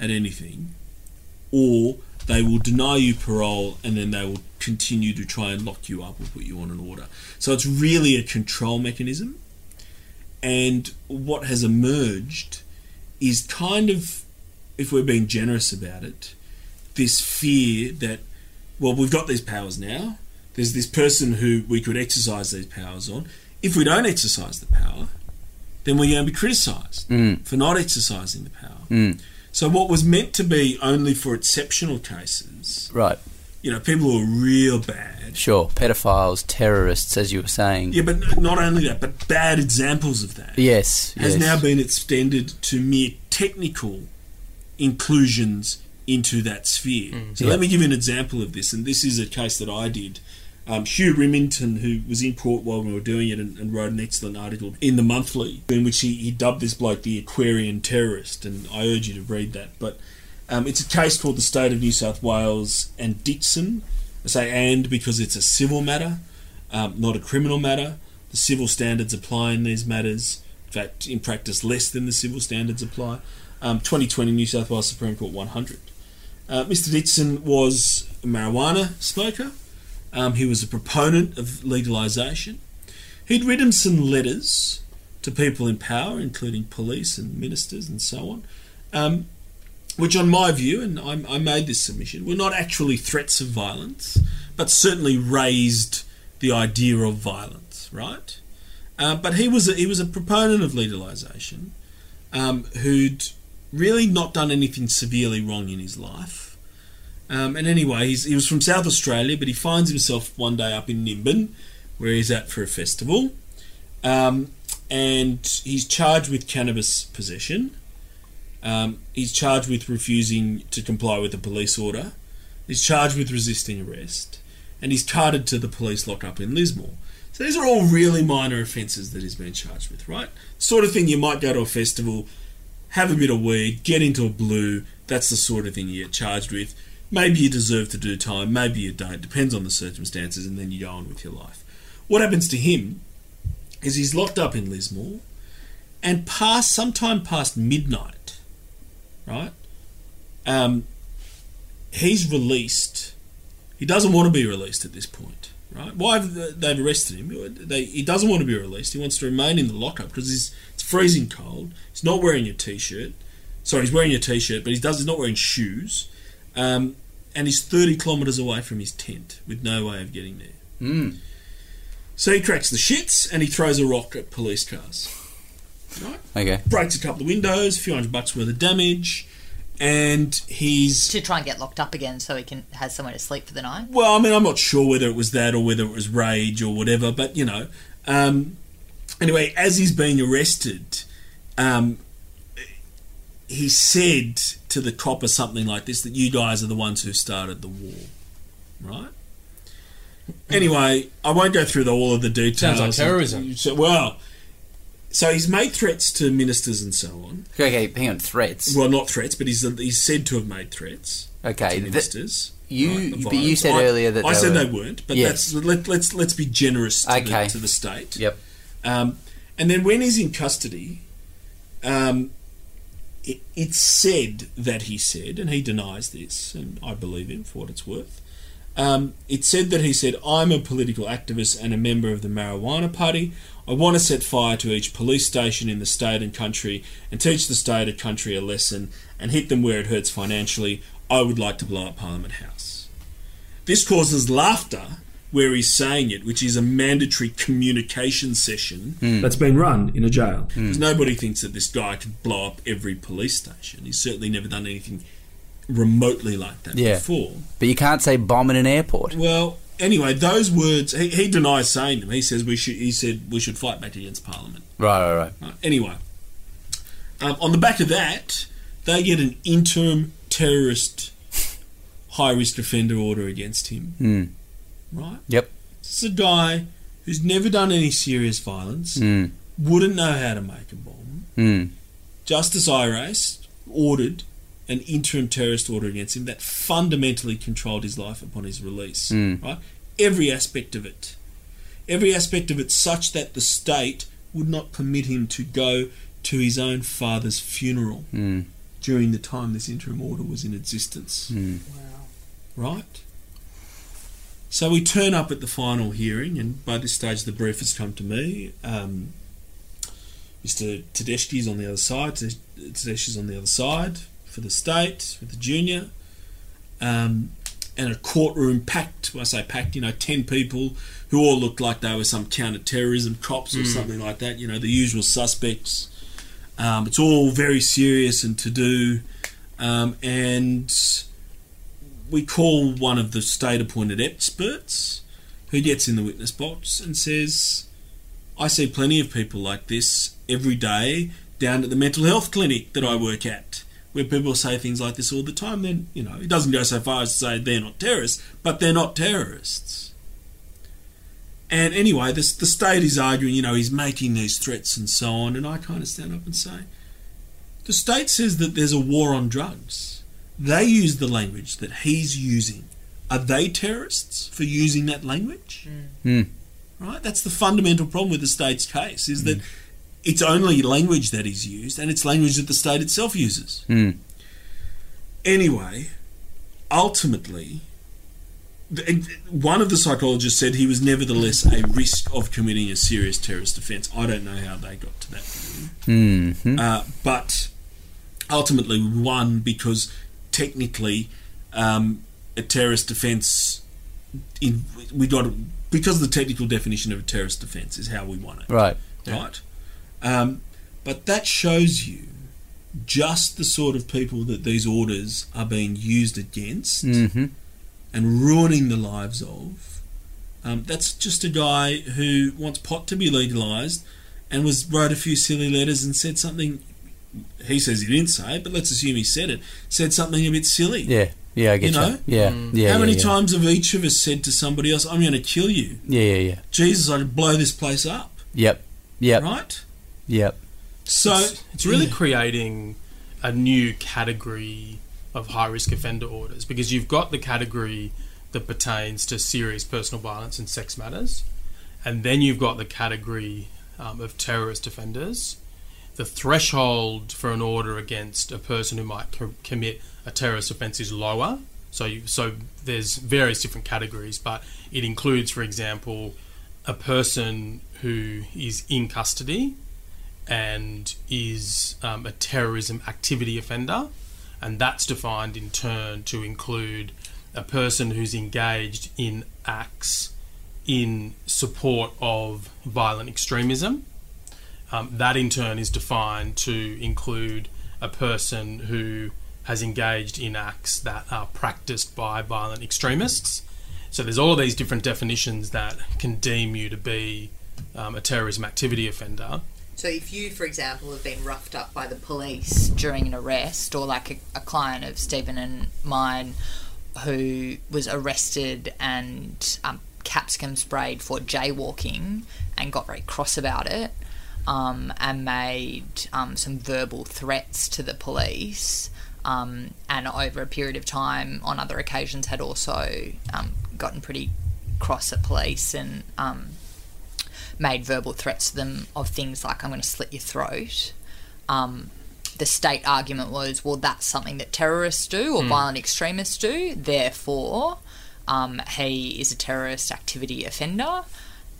at anything, or they will deny you parole and then they will continue to try and lock you up or put you on an order. So it's really a control mechanism. And what has emerged is kind of, if we're being generous about it, this fear that, well, we've got these powers now. There's this person who we could exercise these powers on. If we don't exercise the power, then we're going to be criticised for not exercising the power. So what was meant to be only for exceptional cases... Right. You know, people who are real bad. Sure, pedophiles, terrorists, as you were saying. Yeah, but not only that, but bad examples of that. Yes. Has now been extended to mere technical inclusions into that sphere. So let me give you an example of this, and this is a case that I did. Hugh Rimmington, who was in court while we were doing it and wrote an excellent article in The Monthly, in which he dubbed this bloke the Aquarian terrorist, and I urge you to read that. But it's a case called the State of New South Wales and Dixon. I say and because it's a civil matter, not a criminal matter. The civil standards apply in these matters. In fact, in practice, less than the civil standards apply. 2020 New South Wales Supreme Court 100. Mr. Dixon was a marijuana smoker. He was a proponent of legalisation. He'd written some letters to people in power, including police and ministers and so on, which on my view, and I made this submission, were not actually threats of violence, but certainly raised the idea of violence, right? But he was a proponent of legalisation who'd really not done anything severely wrong in his life. And anyway, he was from South Australia, but he finds himself one day up in Nimbin, where he's at for a festival. And he's charged with cannabis possession. He's charged with refusing to comply with a police order. He's charged with resisting arrest. And he's carted to the police lockup in Lismore. So these are all really minor offences that he's been charged with, right? Sort of thing you might go to a festival, have a bit of weed, get into a blue. That's the sort of thing you get charged with. Maybe you deserve to do time, maybe you don't. Depends on the circumstances, and then you go on with your life. What happens to him is he's locked up in Lismore, and sometime past midnight, right, he's released. He doesn't want to be released at this point, right? Why have they've arrested him? He doesn't want to be released. He wants to remain in the lockup because it's freezing cold. He's not wearing a T-shirt. Sorry, he's wearing a T-shirt, but he's not wearing shoes. And he's 30 kilometres away from his tent with no way of getting there. So he cracks the shits and he throws a rock at police cars. Right? Okay. Breaks a couple of windows, a few $100 worth of damage, and he's... To try and get locked up again so he can has somewhere to sleep for the night? Well, I mean, I'm not sure whether it was that or whether it was rage or whatever, but, you know. Anyway, as he's being arrested, he said to the cop or something like this, that you guys are the ones who started the war, right? Anyway, I won't go through all of the details. Sounds like terrorism. So he's made threats to ministers and so on. Okay, hang on, threats? Well, not threats, but he's said to have made threats to ministers. You said earlier that I said they weren't, but yes. let's be generous to the state. Yep. And then when he's in custody... It's said that he said, and he denies this, and I believe him for what it's worth, it's said that he said, I'm a political activist and a member of the Marijuana Party. I want to set fire to each police station in the state and country and teach the state and country a lesson and hit them where it hurts financially. I would like to blow up Parliament House. This causes laughter where he's saying it, which is a mandatory communication session that's been run in a jail. Because nobody thinks that this guy could blow up every police station. He's certainly never done anything remotely like that before. But you can't say bomb in an airport. Well, anyway, those words, he denies saying them. He said we should fight back against Parliament. Right. Anyway, on the back of that, they get an interim terrorist high-risk offender order against him. Right? Yep. It's a guy who's never done any serious violence, wouldn't know how to make a bomb. Justice Irace ordered an interim terrorist order against him that fundamentally controlled his life upon his release. Right? Every aspect of it such that the state would not permit him to go to his own father's funeral during the time this interim order was in existence. Wow. Right? So we turn up at the final hearing, and by this stage the brief has come to me. Mr. Tedeschi's on the other side. Tedeschi's on the other side for the state, with the junior, and a courtroom packed, when I say packed, 10 people who all looked like they were some counter-terrorism cops or something like that, the usual suspects. It's all very serious and to-do, and... We call one of the state-appointed experts who gets in the witness box and says, I see plenty of people like this every day down at the mental health clinic that I work at. where people say things like this all the time, then, you know, it doesn't go so far as to say they're not terrorists, but they're not terrorists. And anyway, the state is arguing, you know, he's making these threats and so on, and I kind of stand up and say, the state says that there's a war on drugs. They use the language that he's using. Are they terrorists for using that language? Mm. Right? That's the fundamental problem with the state's case, is that it's only language that is used, and it's language that the state itself uses. Mm. Anyway, ultimately, one of the psychologists said he was nevertheless a risk of committing a serious terrorist offence. I don't know how they got to that view. Mm-hmm. But ultimately won because technically a terrorist offence, because the technical definition of a terrorist offence is how we want it. Right. Right? Yeah. But that shows you just the sort of people that these orders are being used against and ruining the lives of. That's just a guy who wants pot to be legalised and wrote a few silly letters and said something. He says he didn't say it, but let's assume he said it. Said something a bit silly. Yeah. Yeah, I get you. Know? Yeah. How many times have each of us said to somebody else, I'm going to kill you? Yeah. Jesus, I could blow this place up. Yep. Right? Yep. So it's really creating a new category of high-risk offender orders, because you've got the category that pertains to serious personal violence and sex matters, and then you've got the category of terrorist offenders. The threshold for an order against a person who might commit a terrorist offence is lower. So there's various different categories, but it includes, for example, a person who is in custody and is a terrorism activity offender, and that's defined in turn to include a person who's engaged in acts in support of violent extremism. That in turn is defined to include a person who has engaged in acts that are practiced by violent extremists. So there's all of these different definitions that can deem you to be a terrorism activity offender. So if you, for example, have been roughed up by the police during an arrest, or like a client of Stephen and mine who was arrested and capsicum sprayed for jaywalking and got very cross about it, and made some verbal threats to the police, and over a period of time on other occasions had also gotten pretty cross at police and made verbal threats to them of things like, I'm going to slit your throat. The state argument was, well, that's something that terrorists do or violent extremists do, therefore he is a terrorist activity offender.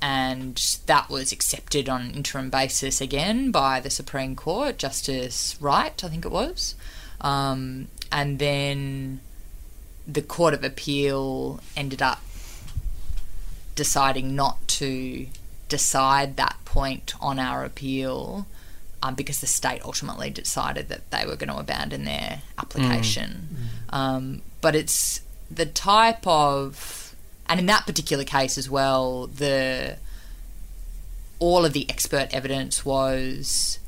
And that was accepted on an interim basis again by the Supreme Court, Justice Wright, I think it was. And then the Court of Appeal ended up deciding not to decide that point on our appeal because the state ultimately decided that they were going to abandon their application. But it's the type of... And in that particular case as well, all of the expert evidence was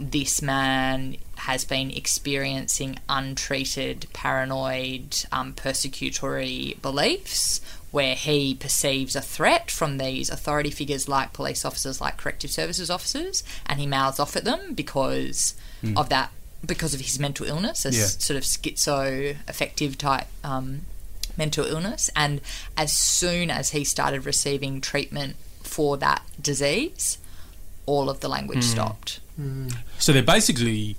this man has been experiencing untreated, paranoid, persecutory beliefs where he perceives a threat from these authority figures like police officers, like corrective services officers, and he mouths off at them because of that, because of his mental illness, sort of schizoaffective type mental illness. And as soon as he started receiving treatment for that disease, all of the language stopped. So they're basically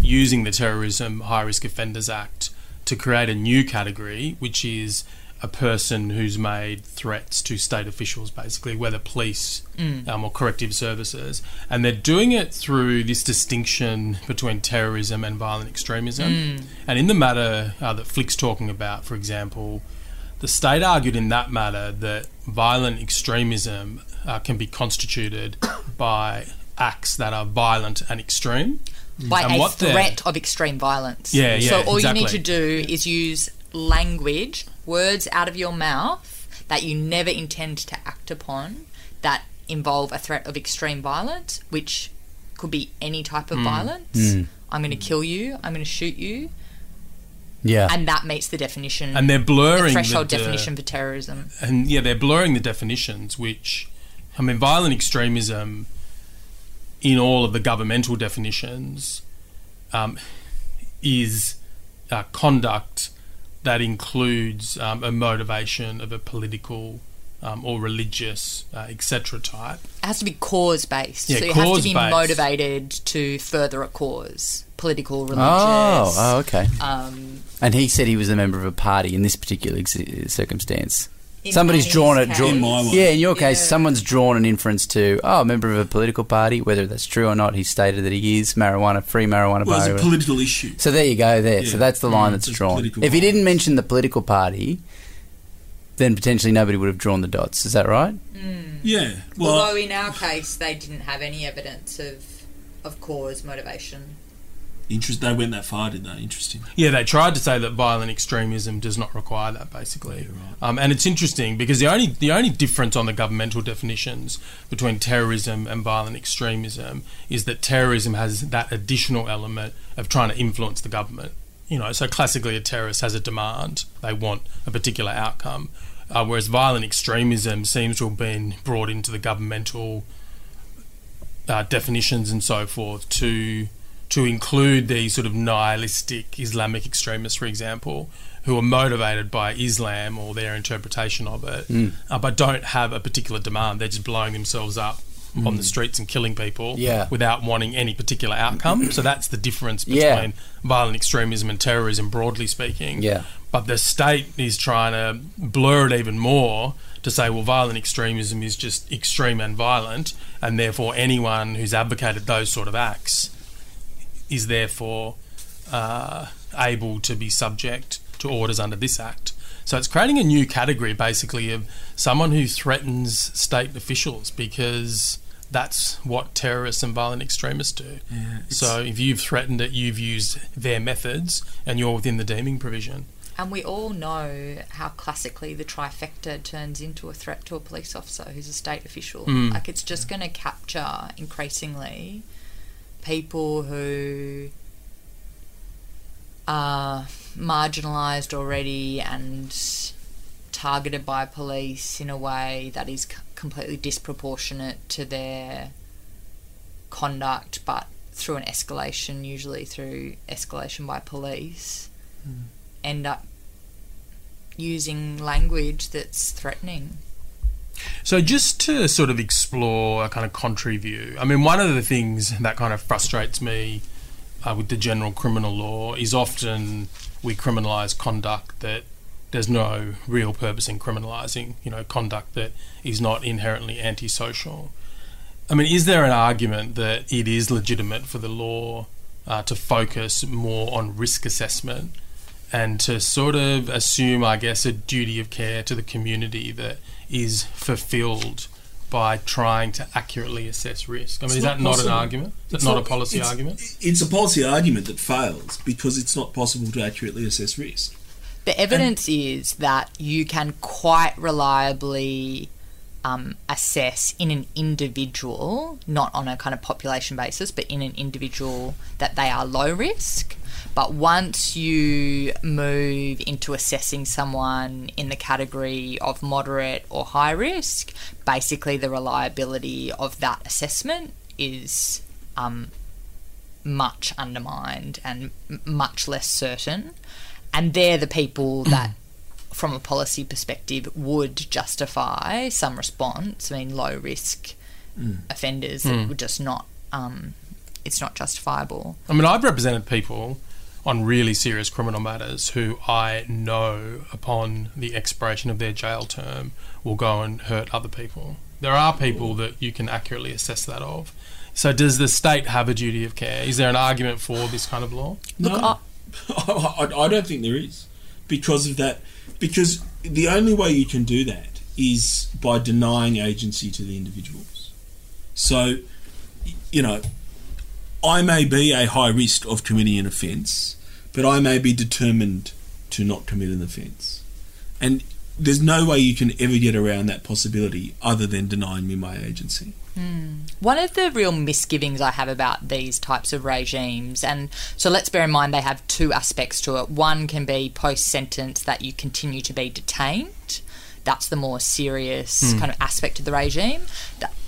using the Terrorism High Risk Offenders Act to create a new category, which is a person who's made threats to state officials, basically, whether police or corrective services. And they're doing it through this distinction between terrorism and violent extremism. And in the matter that Flick's talking about, for example, the state argued in that matter that violent extremism can be constituted by acts that are violent and extreme. By and a threat of extreme violence. Yeah, so all you need to do is use language, words out of your mouth that you never intend to act upon that involve a threat of extreme violence, which could be any type of violence, I'm going to kill you, I'm going to shoot you. Yeah. And that meets the definition. And they're blurring the threshold definition for terrorism. And, yeah, they're blurring the definitions, which, I mean, violent extremism in all of the governmental definitions is conduct that includes a motivation of a political or religious, etc. type. It has to be cause-based. Yeah, so you have to be motivated to further a cause, political, religious. Oh, okay. And he said he was a member of a party in this particular circumstance. Somebody's drawn it. In my one. Yeah, in your case, someone's drawn an inference to, a member of a political party, whether that's true or not. He stated that he is free marijuana. Well, it's a political issue. So there you go there. Yeah. So that's the line that's drawn. If he didn't mention the political party, then potentially nobody would have drawn the dots. Is that right? Mm. Yeah. Well, although in our case, they didn't have any evidence of cause, motivation. They went that far, didn't they? Interesting. Yeah, they tried to say that violent extremism does not require that, basically. Yeah, right. And it's interesting because the only difference on the governmental definitions between terrorism and violent extremism is that terrorism has that additional element of trying to influence the government. You know, so classically a terrorist has a demand. They want a particular outcome. Whereas violent extremism seems to have been brought into the governmental definitions and so forth to include these sort of nihilistic Islamic extremists, for example, who are motivated by Islam or their interpretation of it, but don't have a particular demand. They're just blowing themselves up on the streets and killing people without wanting any particular outcome. So that's the difference between violent extremism and terrorism, broadly speaking. Yeah. But the state is trying to blur it even more to say, well, violent extremism is just extreme and violent, and therefore anyone who's advocated those sort of acts is therefore able to be subject to orders under this Act. So it's creating a new category, basically, of someone who threatens state officials, because that's what terrorists and violent extremists do. Yeah, so if you've threatened it, you've used their methods and you're within the deeming provision. And we all know how classically the trifecta turns into a threat to a police officer who's a state official. Mm. Like, it's just going to capture increasingly people who are marginalised already and targeted by police in a way that is completely disproportionate to their conduct, but through an escalation, usually through escalation by police, end up using language that's threatening. So just to sort of explore a kind of contrary view, I mean, one of the things that kind of frustrates me with the general criminal law is often we criminalise conduct that there's no real purpose in criminalising, you know, conduct that is not inherently antisocial. I mean, is there an argument that it is legitimate for the law to focus more on risk assessment and to sort of assume, I guess, a duty of care to the community that is fulfilled by trying to accurately assess risk? I mean, is that not an argument? Is that not a policy argument? It's a policy argument that fails because it's not possible to accurately assess risk. The evidence is that you can quite reliably assess in an individual, not on a kind of population basis, but in an individual, that they are low risk. But once you move into assessing someone in the category of moderate or high risk, basically the reliability of that assessment is much undermined and much less certain. And they're the people that, from a policy perspective, would justify some response. I mean, low-risk offenders that would just not... it's not justifiable. I mean, I've represented people on really serious criminal matters who I know upon the expiration of their jail term will go and hurt other people. There are people that you can accurately assess that of. So does the state have a duty of care? Is there an argument for this kind of law? No. Look, I don't think there is because of that. Because the only way you can do that is by denying agency to the individuals. So, you know, I may be a high risk of committing an offence, but I may be determined to not commit an offence. And there's no way you can ever get around that possibility other than denying me my agency. One of the real misgivings I have about these types of regimes, and so let's bear in mind they have two aspects to it. One can be post-sentence that you continue to be detained. That's the more serious kind of aspect of the regime.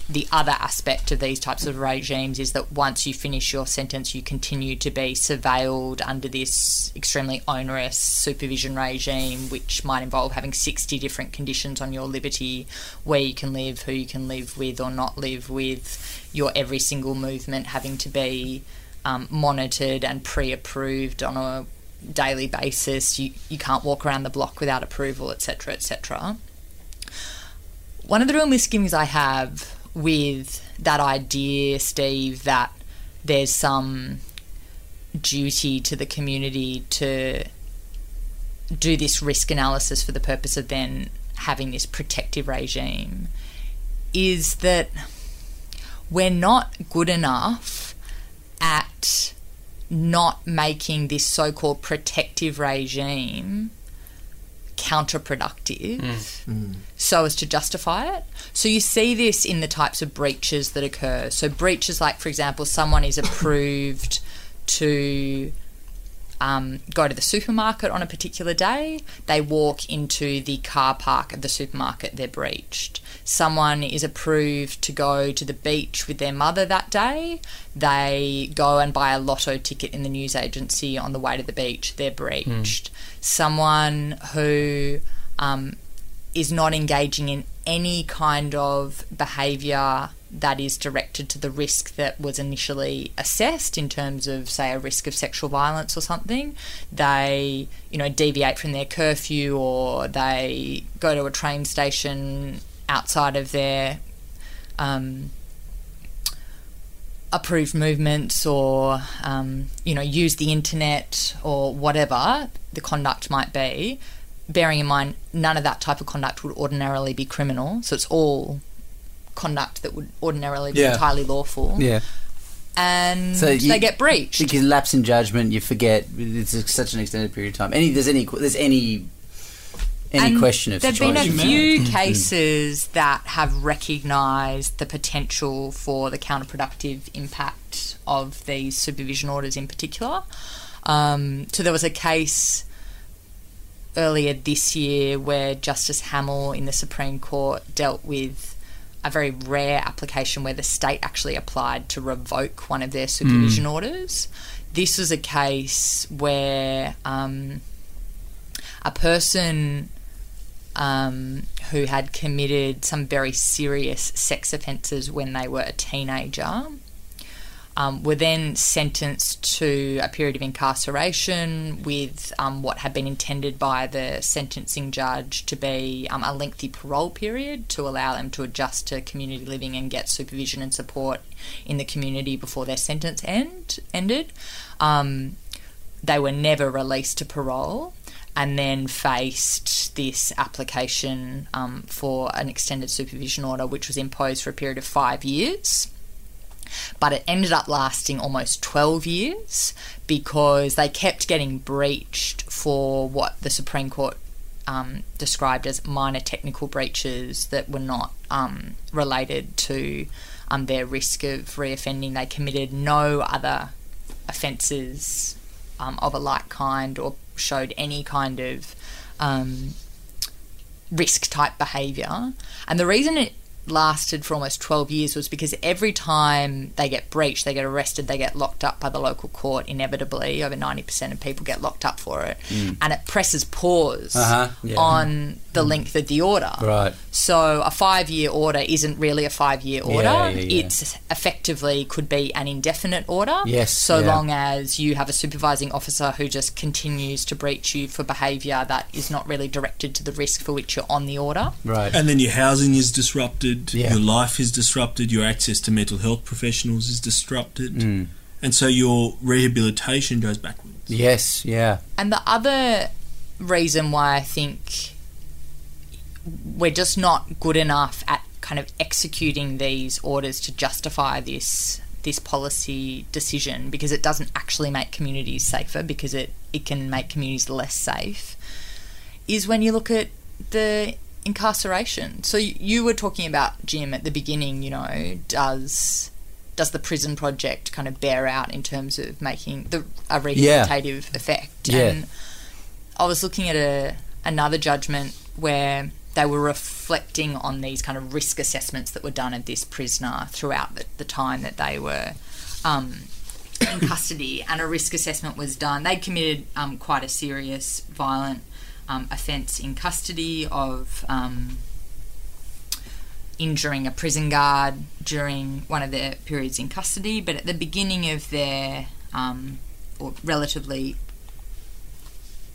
The other aspect of these types of regimes is that once you finish your sentence, you continue to be surveilled under this extremely onerous supervision regime, which might involve having 60 different conditions on your liberty, where you can live, who you can live with or not live with, your every single movement having to be monitored and pre-approved on a daily basis. You can't walk around the block without approval, etc., etc. One of the real misgivings I have with that idea, Steve, that there's some duty to the community to do this risk analysis for the purpose of then having this protective regime, is that we're not good enough at not making this so-called protective regime counterproductive so as to justify it. So you see this in the types of breaches that occur. So breaches like, for example, someone is approved to go to the supermarket on a particular day. They walk into the car park of the supermarket, they're breached. Someone is approved to go to the beach with their mother that day. They go and buy a lotto ticket in the news agency on the way to the beach, they're breached. Someone who is not engaging in any kind of behaviour that is directed to the risk that was initially assessed in terms of, say, a risk of sexual violence or something, they, you know, deviate from their curfew, or they go to a train station outside of their approved movements, or, you know, use the internet or whatever the conduct might be, bearing in mind none of that type of conduct would ordinarily be criminal, so it's all conduct that would ordinarily be entirely lawful. Yeah. And so they get breached. You can lapse in judgment, you forget, it's such an extended period of time. There's any question of situation. There've been a few cases that have recognised the potential for the counterproductive impact of these supervision orders in particular. So there was a case earlier this year where Justice Hamill in the Supreme Court dealt with a very rare application where the state actually applied to revoke one of their supervision orders. This was a case where a person who had committed some very serious sex offences when they were a teenager were then sentenced to a period of incarceration with what had been intended by the sentencing judge to be a lengthy parole period to allow them to adjust to community living and get supervision and support in the community before their sentence ended. They were never released to parole and then faced this application for an extended supervision order, which was imposed for a period of 5 years. But it ended up lasting almost 12 years because they kept getting breached for what the Supreme Court described as minor technical breaches that were not related to their risk of reoffending. They committed no other offences of a like kind or showed any kind of risk-type behaviour. And the reason it lasted for almost 12 years was because every time they get breached, they get arrested, they get locked up by the local court inevitably. Over 90% of people get locked up for it. And it presses pause on the length of the order. Right. So a 5-year order isn't really a 5-year order. Yeah. It's effectively could be an indefinite order. Yes. So long as you have a supervising officer who just continues to breach you for behaviour that is not really directed to the risk for which you're on the order. Right. And then your housing is disrupted. Your life is disrupted, your access to mental health professionals is disrupted, and so your rehabilitation goes backwards. Yes, yeah. And the other reason why I think we're just not good enough at kind of executing these orders to justify this policy decision, because it doesn't actually make communities safer, because it can make communities less safe, is when you look at the incarceration. So you were talking about, Jim, at the beginning, you know, does the prison project kind of bear out in terms of making a rehabilitative effect? Yeah. And I was looking at another judgment where they were reflecting on these kind of risk assessments that were done of this prisoner throughout the time that they were in custody, and a risk assessment was done. They'd committed quite a serious, violent offence in custody of injuring a prison guard during one of their periods in custody, but at the beginning of their, or relatively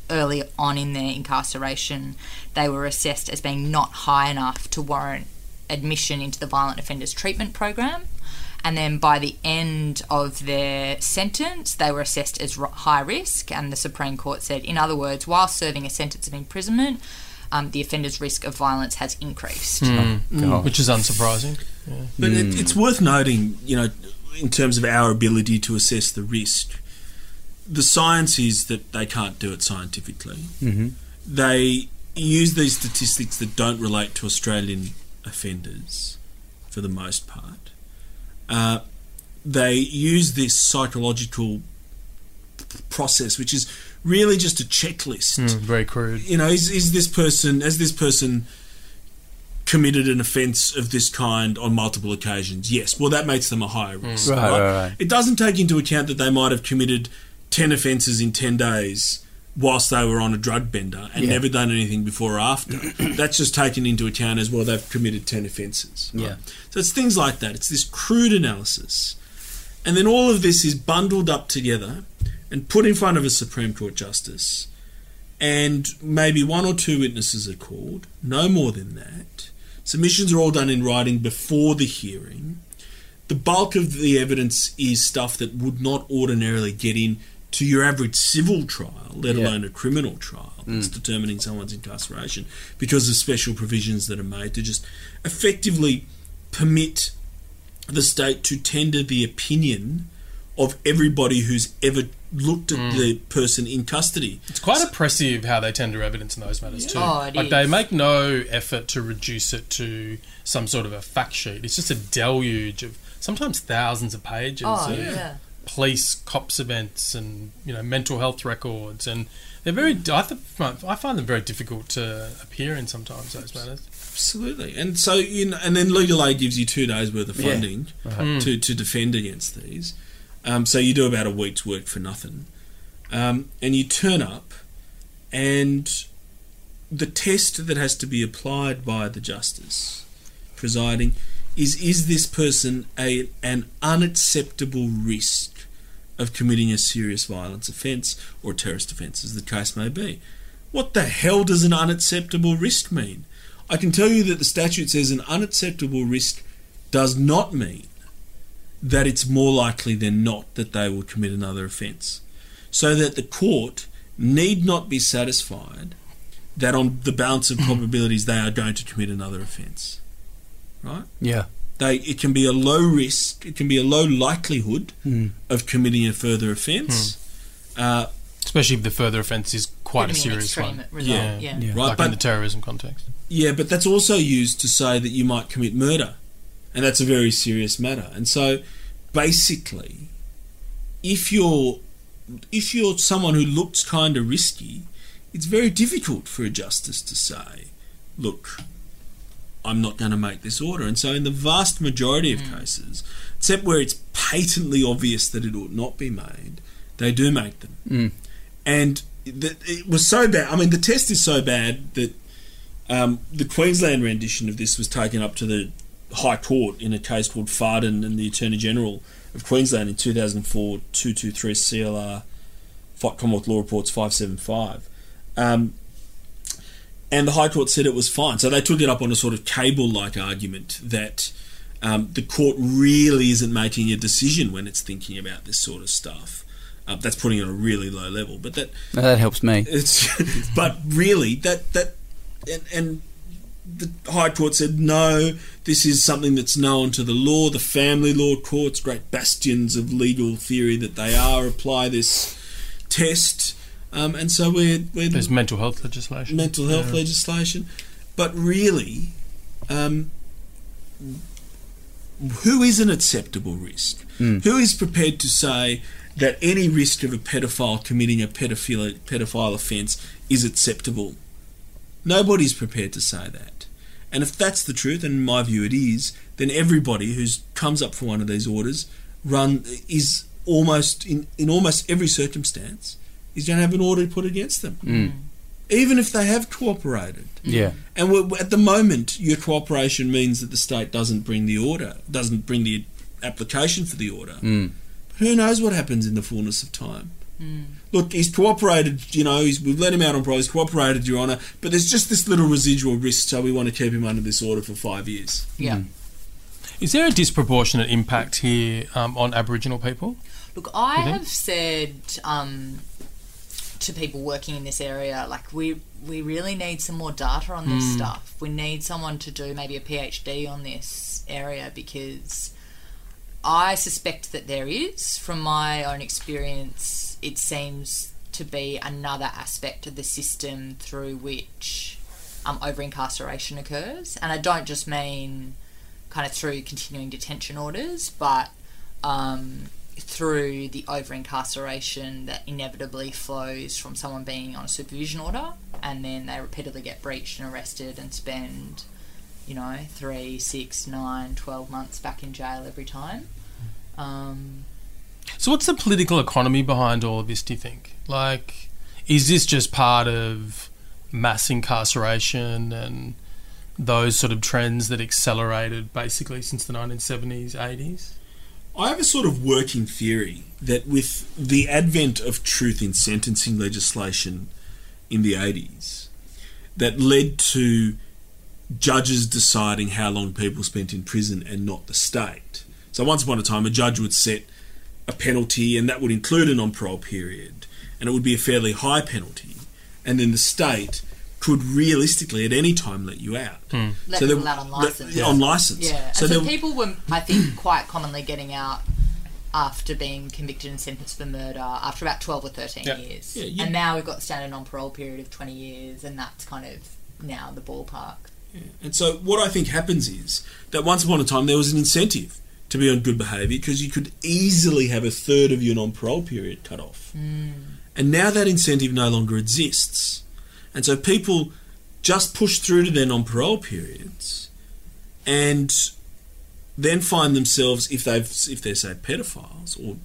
early on in their incarceration, they were assessed as being not high enough to warrant admission into the Violent Offenders Treatment Program. And then by the end of their sentence, they were assessed as high risk, and the Supreme Court said, in other words, while serving a sentence of imprisonment, the offender's risk of violence has increased. Which is unsurprising. Yeah. But it's worth noting, you know, in terms of our ability to assess the risk, the science is that they can't do it scientifically. Mm-hmm. They use these statistics that don't relate to Australian offenders for the most part. They use this psychological process, which is really just a checklist. Very crude. You know, has this person committed an offence of this kind on multiple occasions? Yes. Well, that makes them a higher risk. Right. It doesn't take into account that they might have committed 10 offences in 10 days whilst they were on a drug bender and never done anything before or after. That's just taken into account as, well, they've committed 10 offences. Right? Yeah. So it's things like that. It's this crude analysis. And then all of this is bundled up together and put in front of a Supreme Court justice, and maybe one or two witnesses are called, no more than that. Submissions are all done in writing before the hearing. The bulk of the evidence is stuff that would not ordinarily get in to your average civil trial, let alone a criminal trial that's determining someone's incarceration, because of special provisions that are made to just effectively permit the state to tender the opinion of everybody who's ever looked at the person in custody. It's quite oppressive how they tender evidence in those matters too. Oh, it is. They make no effort to reduce it to some sort of a fact sheet. It's just a deluge of sometimes thousands of pages. Police, cops events, and, you know, mental health records, and they're very. I find them very difficult to appear in sometimes, those matters. Absolutely, and so and then legal aid gives you 2 days worth of funding to defend against these. So you do about a week's work for nothing, and you turn up, and the test that has to be applied by the justice presiding is this person an unacceptable risk of committing a serious violence offence or terrorist offence, as the case may be. What the hell does an unacceptable risk mean? I can tell you that the statute says an unacceptable risk does not mean that it's more likely than not that they will commit another offence, so that the court need not be satisfied that on the balance of probabilities they are going to commit another offence. Right? Yeah. It can be a low risk, it can be a low likelihood of committing a further offence. Especially if the further offence is quite a serious one. Yeah. Right? Like in the terrorism context. Yeah, but that's also used to say that you might commit murder, and that's a very serious matter. And so basically, if you're someone who looks kind of risky, it's very difficult for a justice to say, look, I'm not going to make this order. And so in the vast majority of cases, except where it's patently obvious that it ought not be made, they do make them. And it was so bad. I mean, the test is so bad that the Queensland rendition of this was taken up to the High Court in a case called Farden and the Attorney General of Queensland in 2004, 223 CLR Commonwealth Law Reports 575. And the High Court said it was fine. So they took it up on a sort of cable-like argument that the court really isn't making a decision when it's thinking about this sort of stuff. That's putting it on a really low level. But that helps me. But really, and the High Court said, no, this is something that's known to the law. The family law courts, great bastions of legal theory that they are, apply this test. And so we're there's mental health legislation. Mental health legislation. But really, who is an acceptable risk? Mm. Who is prepared to say that any risk of a pedophile committing a pedophile offence is acceptable? Nobody's prepared to say that. And if that's the truth, and in my view it is, then everybody who comes up for one of these orders is almost, in almost every circumstance, is going to have an order put against them. Mm. Even if they have cooperated. Yeah. And at the moment, your cooperation means that the state doesn't bring the order, doesn't bring the application for the order. Mm. But who knows what happens in the fullness of time? Mm. Look, he's cooperated, you know, we've let him out on parole, he's cooperated, Your Honour, but there's just this little residual risk, so we want to keep him under this order for 5 years. Yeah. Mm. Is there a disproportionate impact here on Aboriginal people? Look, I have said... to people working in this area, like we really need some more data on this stuff. We need someone to do maybe a PhD on this area, because I suspect that there is, from my own experience, it seems to be another aspect of the system through which over-incarceration occurs. And I don't just mean kind of through continuing detention orders, but through the over-incarceration that inevitably flows from someone being on a supervision order, and then they repeatedly get breached and arrested and spend, 3, 6, 9, 12 months back in jail every time. So what's the political economy behind all of this, do you think? Like, is this just part of mass incarceration and those sort of trends that accelerated basically since the 1970s, 80s? I have a sort of working theory that with the advent of truth in sentencing legislation in the 80s, that led to judges deciding how long people spent in prison and not the state. So once upon a time, a judge would set a penalty, and that would include a non-parole period, and it would be a fairly high penalty, and then the state could realistically at any time let you out. Mm. Let them out on licence. On licence. Yeah. So people were, I think, quite commonly getting out after being convicted and sentenced for murder after about 12 or 13 years. Yeah, and now we've got standard non-parole period of 20 years, and that's kind of now the ballpark. Yeah. And so what I think happens is that once upon a time there was an incentive to be on good behaviour, because you could easily have a third of your non-parole period cut off. Mm. And now that incentive no longer exists. And so people just push through to their non-parole periods and then find themselves, if they're, say, pedophiles or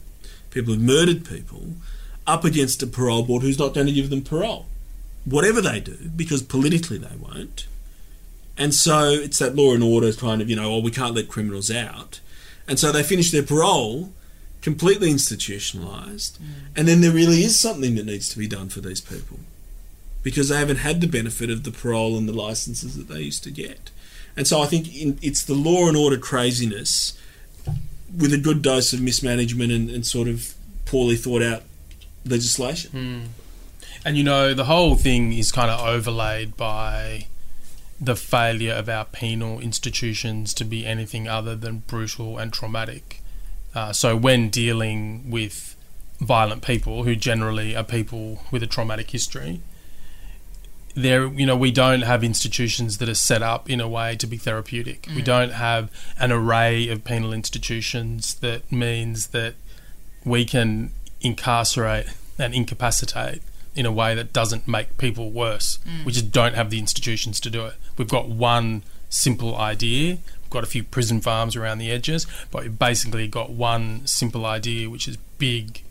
people who've murdered people, up against a parole board who's not going to give them parole, whatever they do, because politically they won't. And so it's that law and order kind of, we can't let criminals out. And so they finish their parole completely institutionalised, and then there really is something that needs to be done for these people, because they haven't had the benefit of the parole and the licences that they used to get. And so I think it's the law and order craziness with a good dose of mismanagement and sort of poorly thought out legislation. Mm. And, the whole thing is kind of overlaid by the failure of our penal institutions to be anything other than brutal and traumatic. So when dealing with violent people, who generally are people with a traumatic history... we don't have institutions that are set up in a way to be therapeutic. Mm. We don't have an array of penal institutions that means that we can incarcerate and incapacitate in a way that doesn't make people worse. Mm. We just don't have the institutions to do it. We've got one simple idea. We've got a few prison farms around the edges, but we've basically got one simple idea, which is big,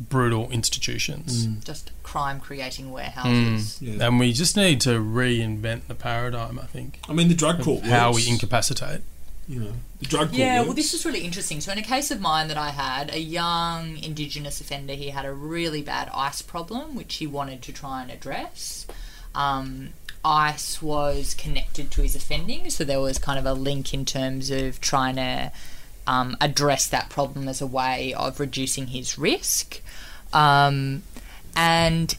brutal institutions. Mm. Just crime-creating warehouses. Mm. Yeah. And we just need to reinvent the paradigm, I think. I mean, the drug court works. How we incapacitate. The drug court works. Well, this is really interesting. So in a case of mine that I had, a young Indigenous offender, he had a really bad ICE problem, which he wanted to try and address. ICE was connected to his offending, so there was kind of a link in terms of trying to address that problem as a way of reducing his risk. And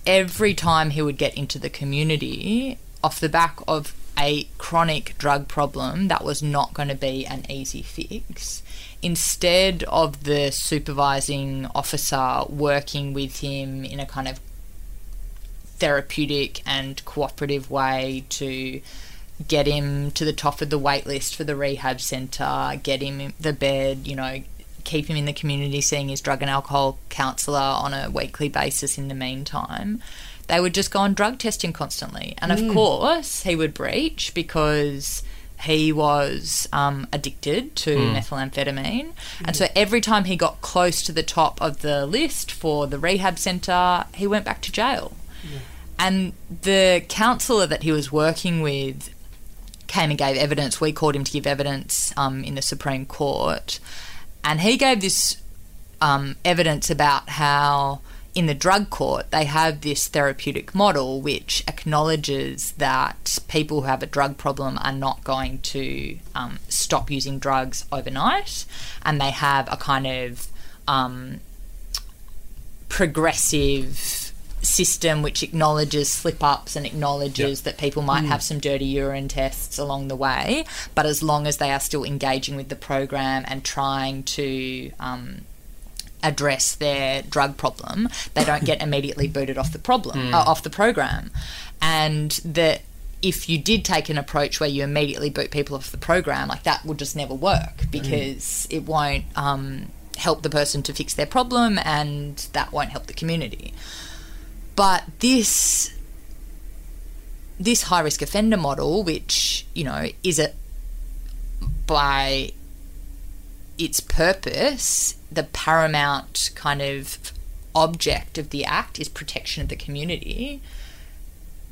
every time he would get into the community, off the back of a chronic drug problem, that was not going to be an easy fix. Instead of the supervising officer working with him in a kind of therapeutic and cooperative way to get him to the top of the wait list for the rehab centre, get him the bed, you know, keep him in the community seeing his drug and alcohol counsellor on a weekly basis in the meantime. They would just go on drug testing constantly. And, of course, he would breach because he was addicted to methamphetamine. And so every time he got close to the top of the list for the rehab centre, he went back to jail. Yeah. And the counsellor that he was working with came and gave evidence. We called him to give evidence in the Supreme Court. And he gave this evidence about how in the drug court they have this therapeutic model which acknowledges that people who have a drug problem are not going to stop using drugs overnight, and they have a kind of progressive system which acknowledges slip-ups and acknowledges that people might have some dirty urine tests along the way, but as long as they are still engaging with the program and trying to address their drug problem, they don't get immediately booted off the off the program. And that if you did take an approach where you immediately boot people off the program, like, that would just never work because it won't help the person to fix their problem, and that won't help the community. But this high risk offender model, which, you know, is a, by its purpose, the paramount kind of object of the act is protection of the community.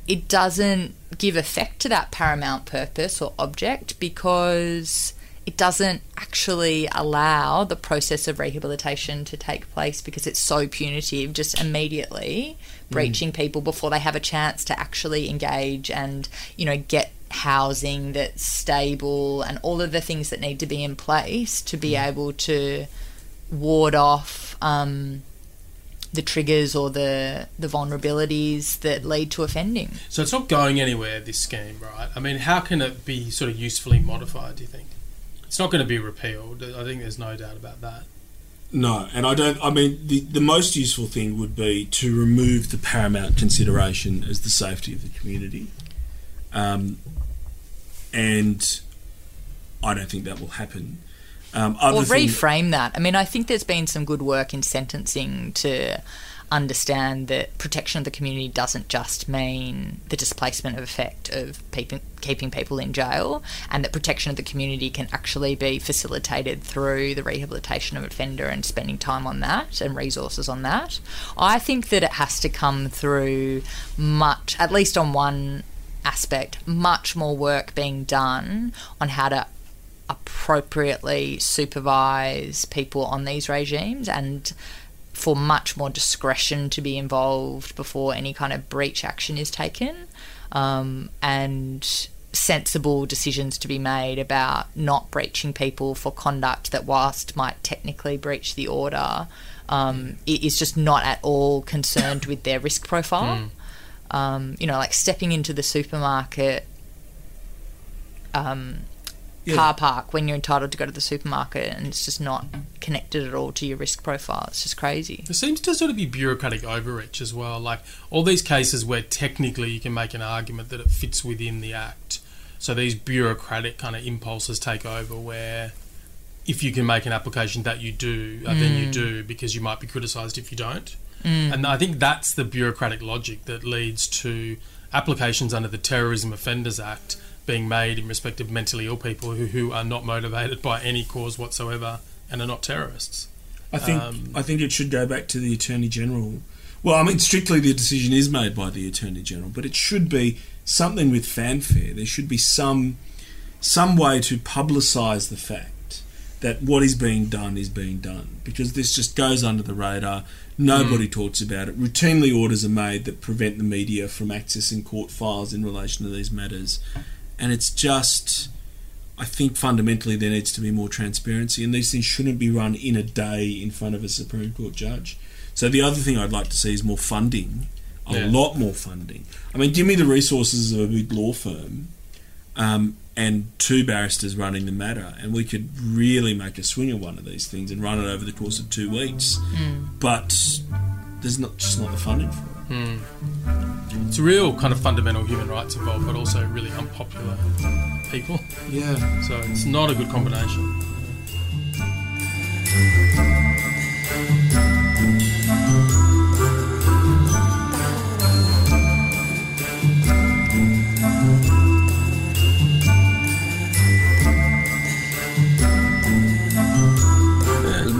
It doesn't give effect to that paramount purpose or object because it doesn't actually allow the process of rehabilitation to take place because it's so punitive, just immediately breaching people before they have a chance to actually engage and, you know, get housing that's stable and all of the things that need to be in place to be able to ward off the triggers or the vulnerabilities that lead to offending. So it's not going anywhere, this scheme, right? I mean, how can it be sort of usefully modified, do you think? It's not going to be repealed. I think there's no doubt about that. No, and I don't... I mean, the most useful thing would be to remove the paramount consideration as the safety of the community. And I don't think that will happen. Or reframe that. I mean, I think there's been some good work in sentencing to understand that protection of the community doesn't just mean the displacement of effect of keeping people in jail, and that protection of the community can actually be facilitated through the rehabilitation of an offender and spending time on that and resources on that. I think that it has to come through much, at least on one aspect, much more work being done on how to appropriately supervise people on these regimes, and for much more discretion to be involved before any kind of breach action is taken, and sensible decisions to be made about not breaching people for conduct that, whilst might technically breach the order, is just not at all concerned with their risk profile. You know, like stepping into the supermarket car park when you're entitled to go to the supermarket, and it's just not connected at all to your risk profile. It's just crazy. There seems to sort of be bureaucratic overreach as well, like all these cases where technically you can make an argument that it fits within the act. So these bureaucratic kind of impulses take over where if you can make an application that you do, then you do, because you might be criticised if you don't. And I think that's the bureaucratic logic that leads to applications under the Terrorism Offenders Act being made in respect of mentally ill people who are not motivated by any cause whatsoever and are not terrorists. I think it should go back to the Attorney General. Well, I mean, strictly the decision is made by the Attorney General, but it should be something with fanfare. There should be some way to publicise the fact that what is being done, because this just goes under the radar. Nobody talks about it. Routinely orders are made that prevent the media from accessing court files in relation to these matters. And it's just, I think fundamentally there needs to be more transparency, and these things shouldn't be run in a day in front of a Supreme Court judge. So the other thing I'd like to see is more funding, a lot more funding. I mean, give me the resources of a big law firm and two barristers running the matter, and we could really make a swing of one of these things and run it over the course of 2 weeks. But there's not just not the funding for it. Mm. It's a real kind of fundamental human rights involved, but also really unpopular people. Yeah. So it's not a good combination.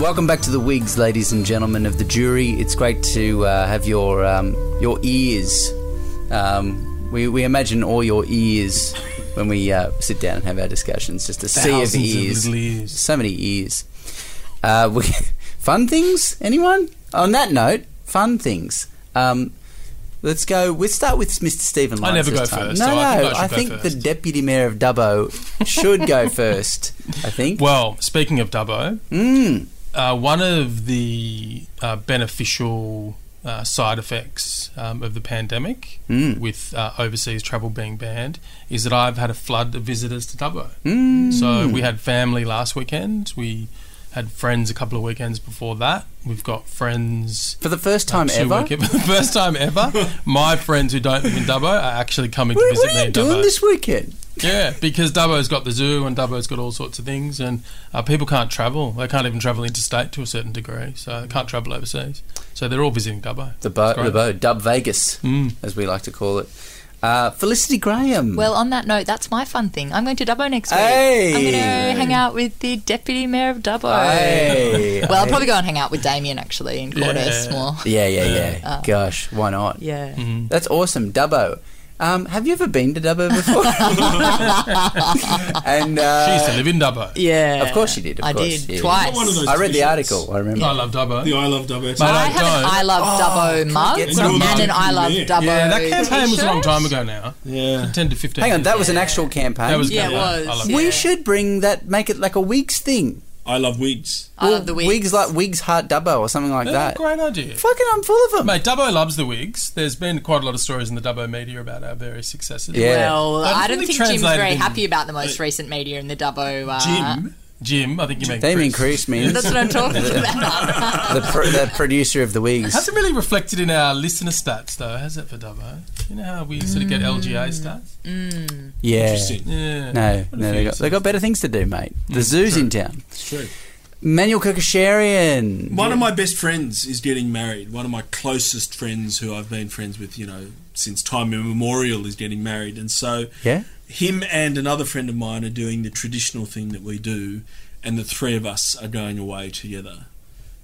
Welcome back to The Wigs, ladies and gentlemen of the jury. It's great to have your ears. We imagine all your ears when we sit down and have our discussions. Just a sea of ears. So many ears. Fun things, anyone? On that note, fun things. Let's go. We'll start with Mr. Stephen Lawrence. I never go first. No, I think the Deputy Mayor of Dubbo should go first, I think. Well, speaking of Dubbo... Mm. One of the beneficial side effects of the pandemic with overseas travel being banned is that I've had a flood of visitors to Dubbo. Mm. So we had family last weekend. We had friends a couple of weekends before that. We've got friends... For the first time ever? For the first time ever. My friends who don't live in Dubbo are actually coming to visit me in Dubbo. What are you doing this weekend? Yeah, because Dubbo's got the zoo and Dubbo's got all sorts of things, and people can't travel. They can't even travel interstate to a certain degree, so they can't travel overseas. So they're all visiting Dubbo. The bow, Dub Vegas, as we like to call it. Felicity Graham. Well, on that note, that's my fun thing. I'm going to Dubbo next week. Hey. I'm going to hang out with the Deputy Mayor of Dubbo. Hey. Well, I'll probably go and hang out with Damien, actually, in Cordes more. Yeah. Gosh, why not? Yeah. Mm-hmm. That's awesome, Dubbo. Have you ever been to Dubbo before? And she used to live in Dubbo. Yeah. Of course she did. I did. Twice. I read the article. I remember. I love Dubbo. The I love Dubbo. But I have an I love Dubbo mug and an I love Dubbo. Yeah, that campaign was a long time ago now. Yeah. 10 to 15. Hang on, that was an actual campaign. That was it was. We should bring that, make it like a Wigs thing. I love Wigs. I love the Wigs. Wigs like Wigs Heart Dubbo or something like that. Great idea. Fucking, I'm full of them. Mate, Dubbo loves the Wigs. There's been quite a lot of stories in the Dubbo media about our various successes. Yeah. Well, I don't think Jim's very happy about the most recent media in the Dubbo... Jim, I think you mean Chris. They mean Chris, man. That's what I'm talking about. the producer of the Wigs. Hasn't really reflected in our listener stats, though, has it, for Dubbo? You know how we sort of get LGA stats? Mm. Yeah. Interesting. Yeah. No, they got better things to do, mate. The zoo's in town. It's true. Emmanuel Kerkyasharian. One of my best friends is getting married. One of my closest friends who I've been friends with, you know, since time immemorial is getting married. And so... Yeah. Him and another friend of mine are doing the traditional thing that we do, and the three of us are going away together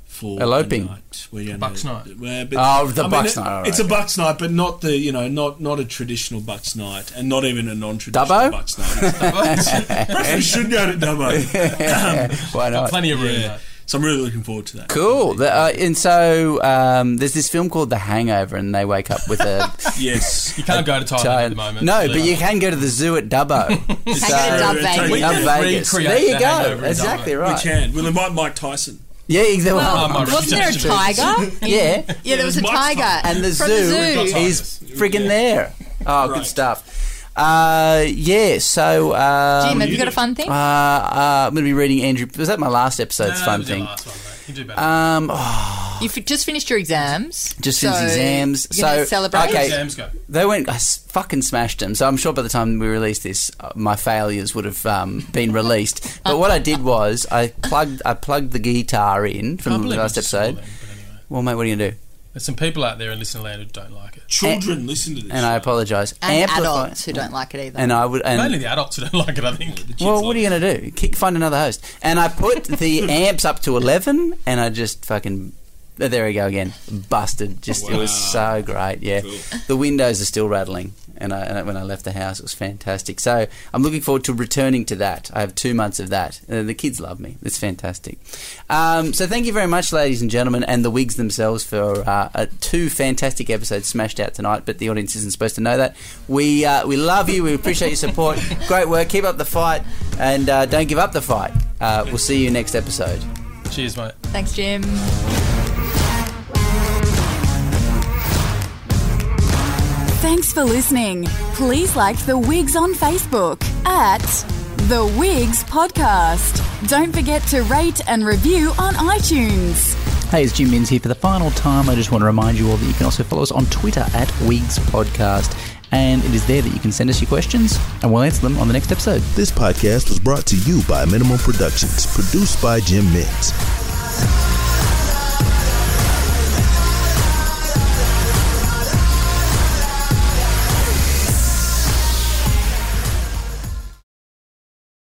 for eloping. Bucks night. Bucks night. All right. It's a Bucks night, but not the not a traditional Bucks night, and not even a non-traditional Dubbo? Bucks night. Probably should go to Dubbo. Why not? Plenty of room. Yeah. So I'm really looking forward to that. Cool. And so there's this film called The Hangover, and they wake up with a... Yes. You can't go to Thailand at the moment. No, but you can go to the zoo at Dubbo. Dub Vegas. There you go. Exactly right. We can. We'll invite Mike Tyson. Yeah, exactly. Well, wasn't there a tiger? Yeah, there was a tiger. And the zoo is friggin' there. Oh, good stuff. Jim, have you got a fun thing? I'm going to be reading Andrew... Was that my last episode's fun thing? Last one, mate. You do better. You've just finished your exams. So celebrate. Okay, exams go. They went... I fucking smashed them. So I'm sure by the time we released this, my failures would have been released. But what I did was I plugged the guitar in from the last episode. Well, mate, what are you going to do? There's some people out there in listener land who don't like it. Children listen to this. And I apologise. And adults who don't like it either. And I would... Mainly the adults who don't like it, I think. Well, what are you going to do? Find another host. And I put the amps up to 11 and I just fucking... There we go again. Busted. Just wow. It was so great, yeah. Cool. The windows are still rattling. And when I left the house, it was fantastic. So I'm looking forward to returning to that. I have 2 months of that. The kids love me. It's fantastic. So thank you very much, ladies and gentlemen, and the Wigs themselves for two fantastic episodes smashed out tonight, but the audience isn't supposed to know that. We love you. We appreciate your support. Great work. Keep up the fight, and don't give up the fight. We'll see you next episode. Cheers, mate. Thanks, Jim. Thanks for listening. Please like The Wigs on Facebook at The Wigs Podcast. Don't forget to rate and review on iTunes. Hey, it's Jim Minns here for the final time. I just want to remind you all that you can also follow us on Twitter at Wigs Podcast, and it is there that you can send us your questions, and we'll answer them on the next episode. This podcast was brought to you by Minimal Productions, produced by Jim Minns.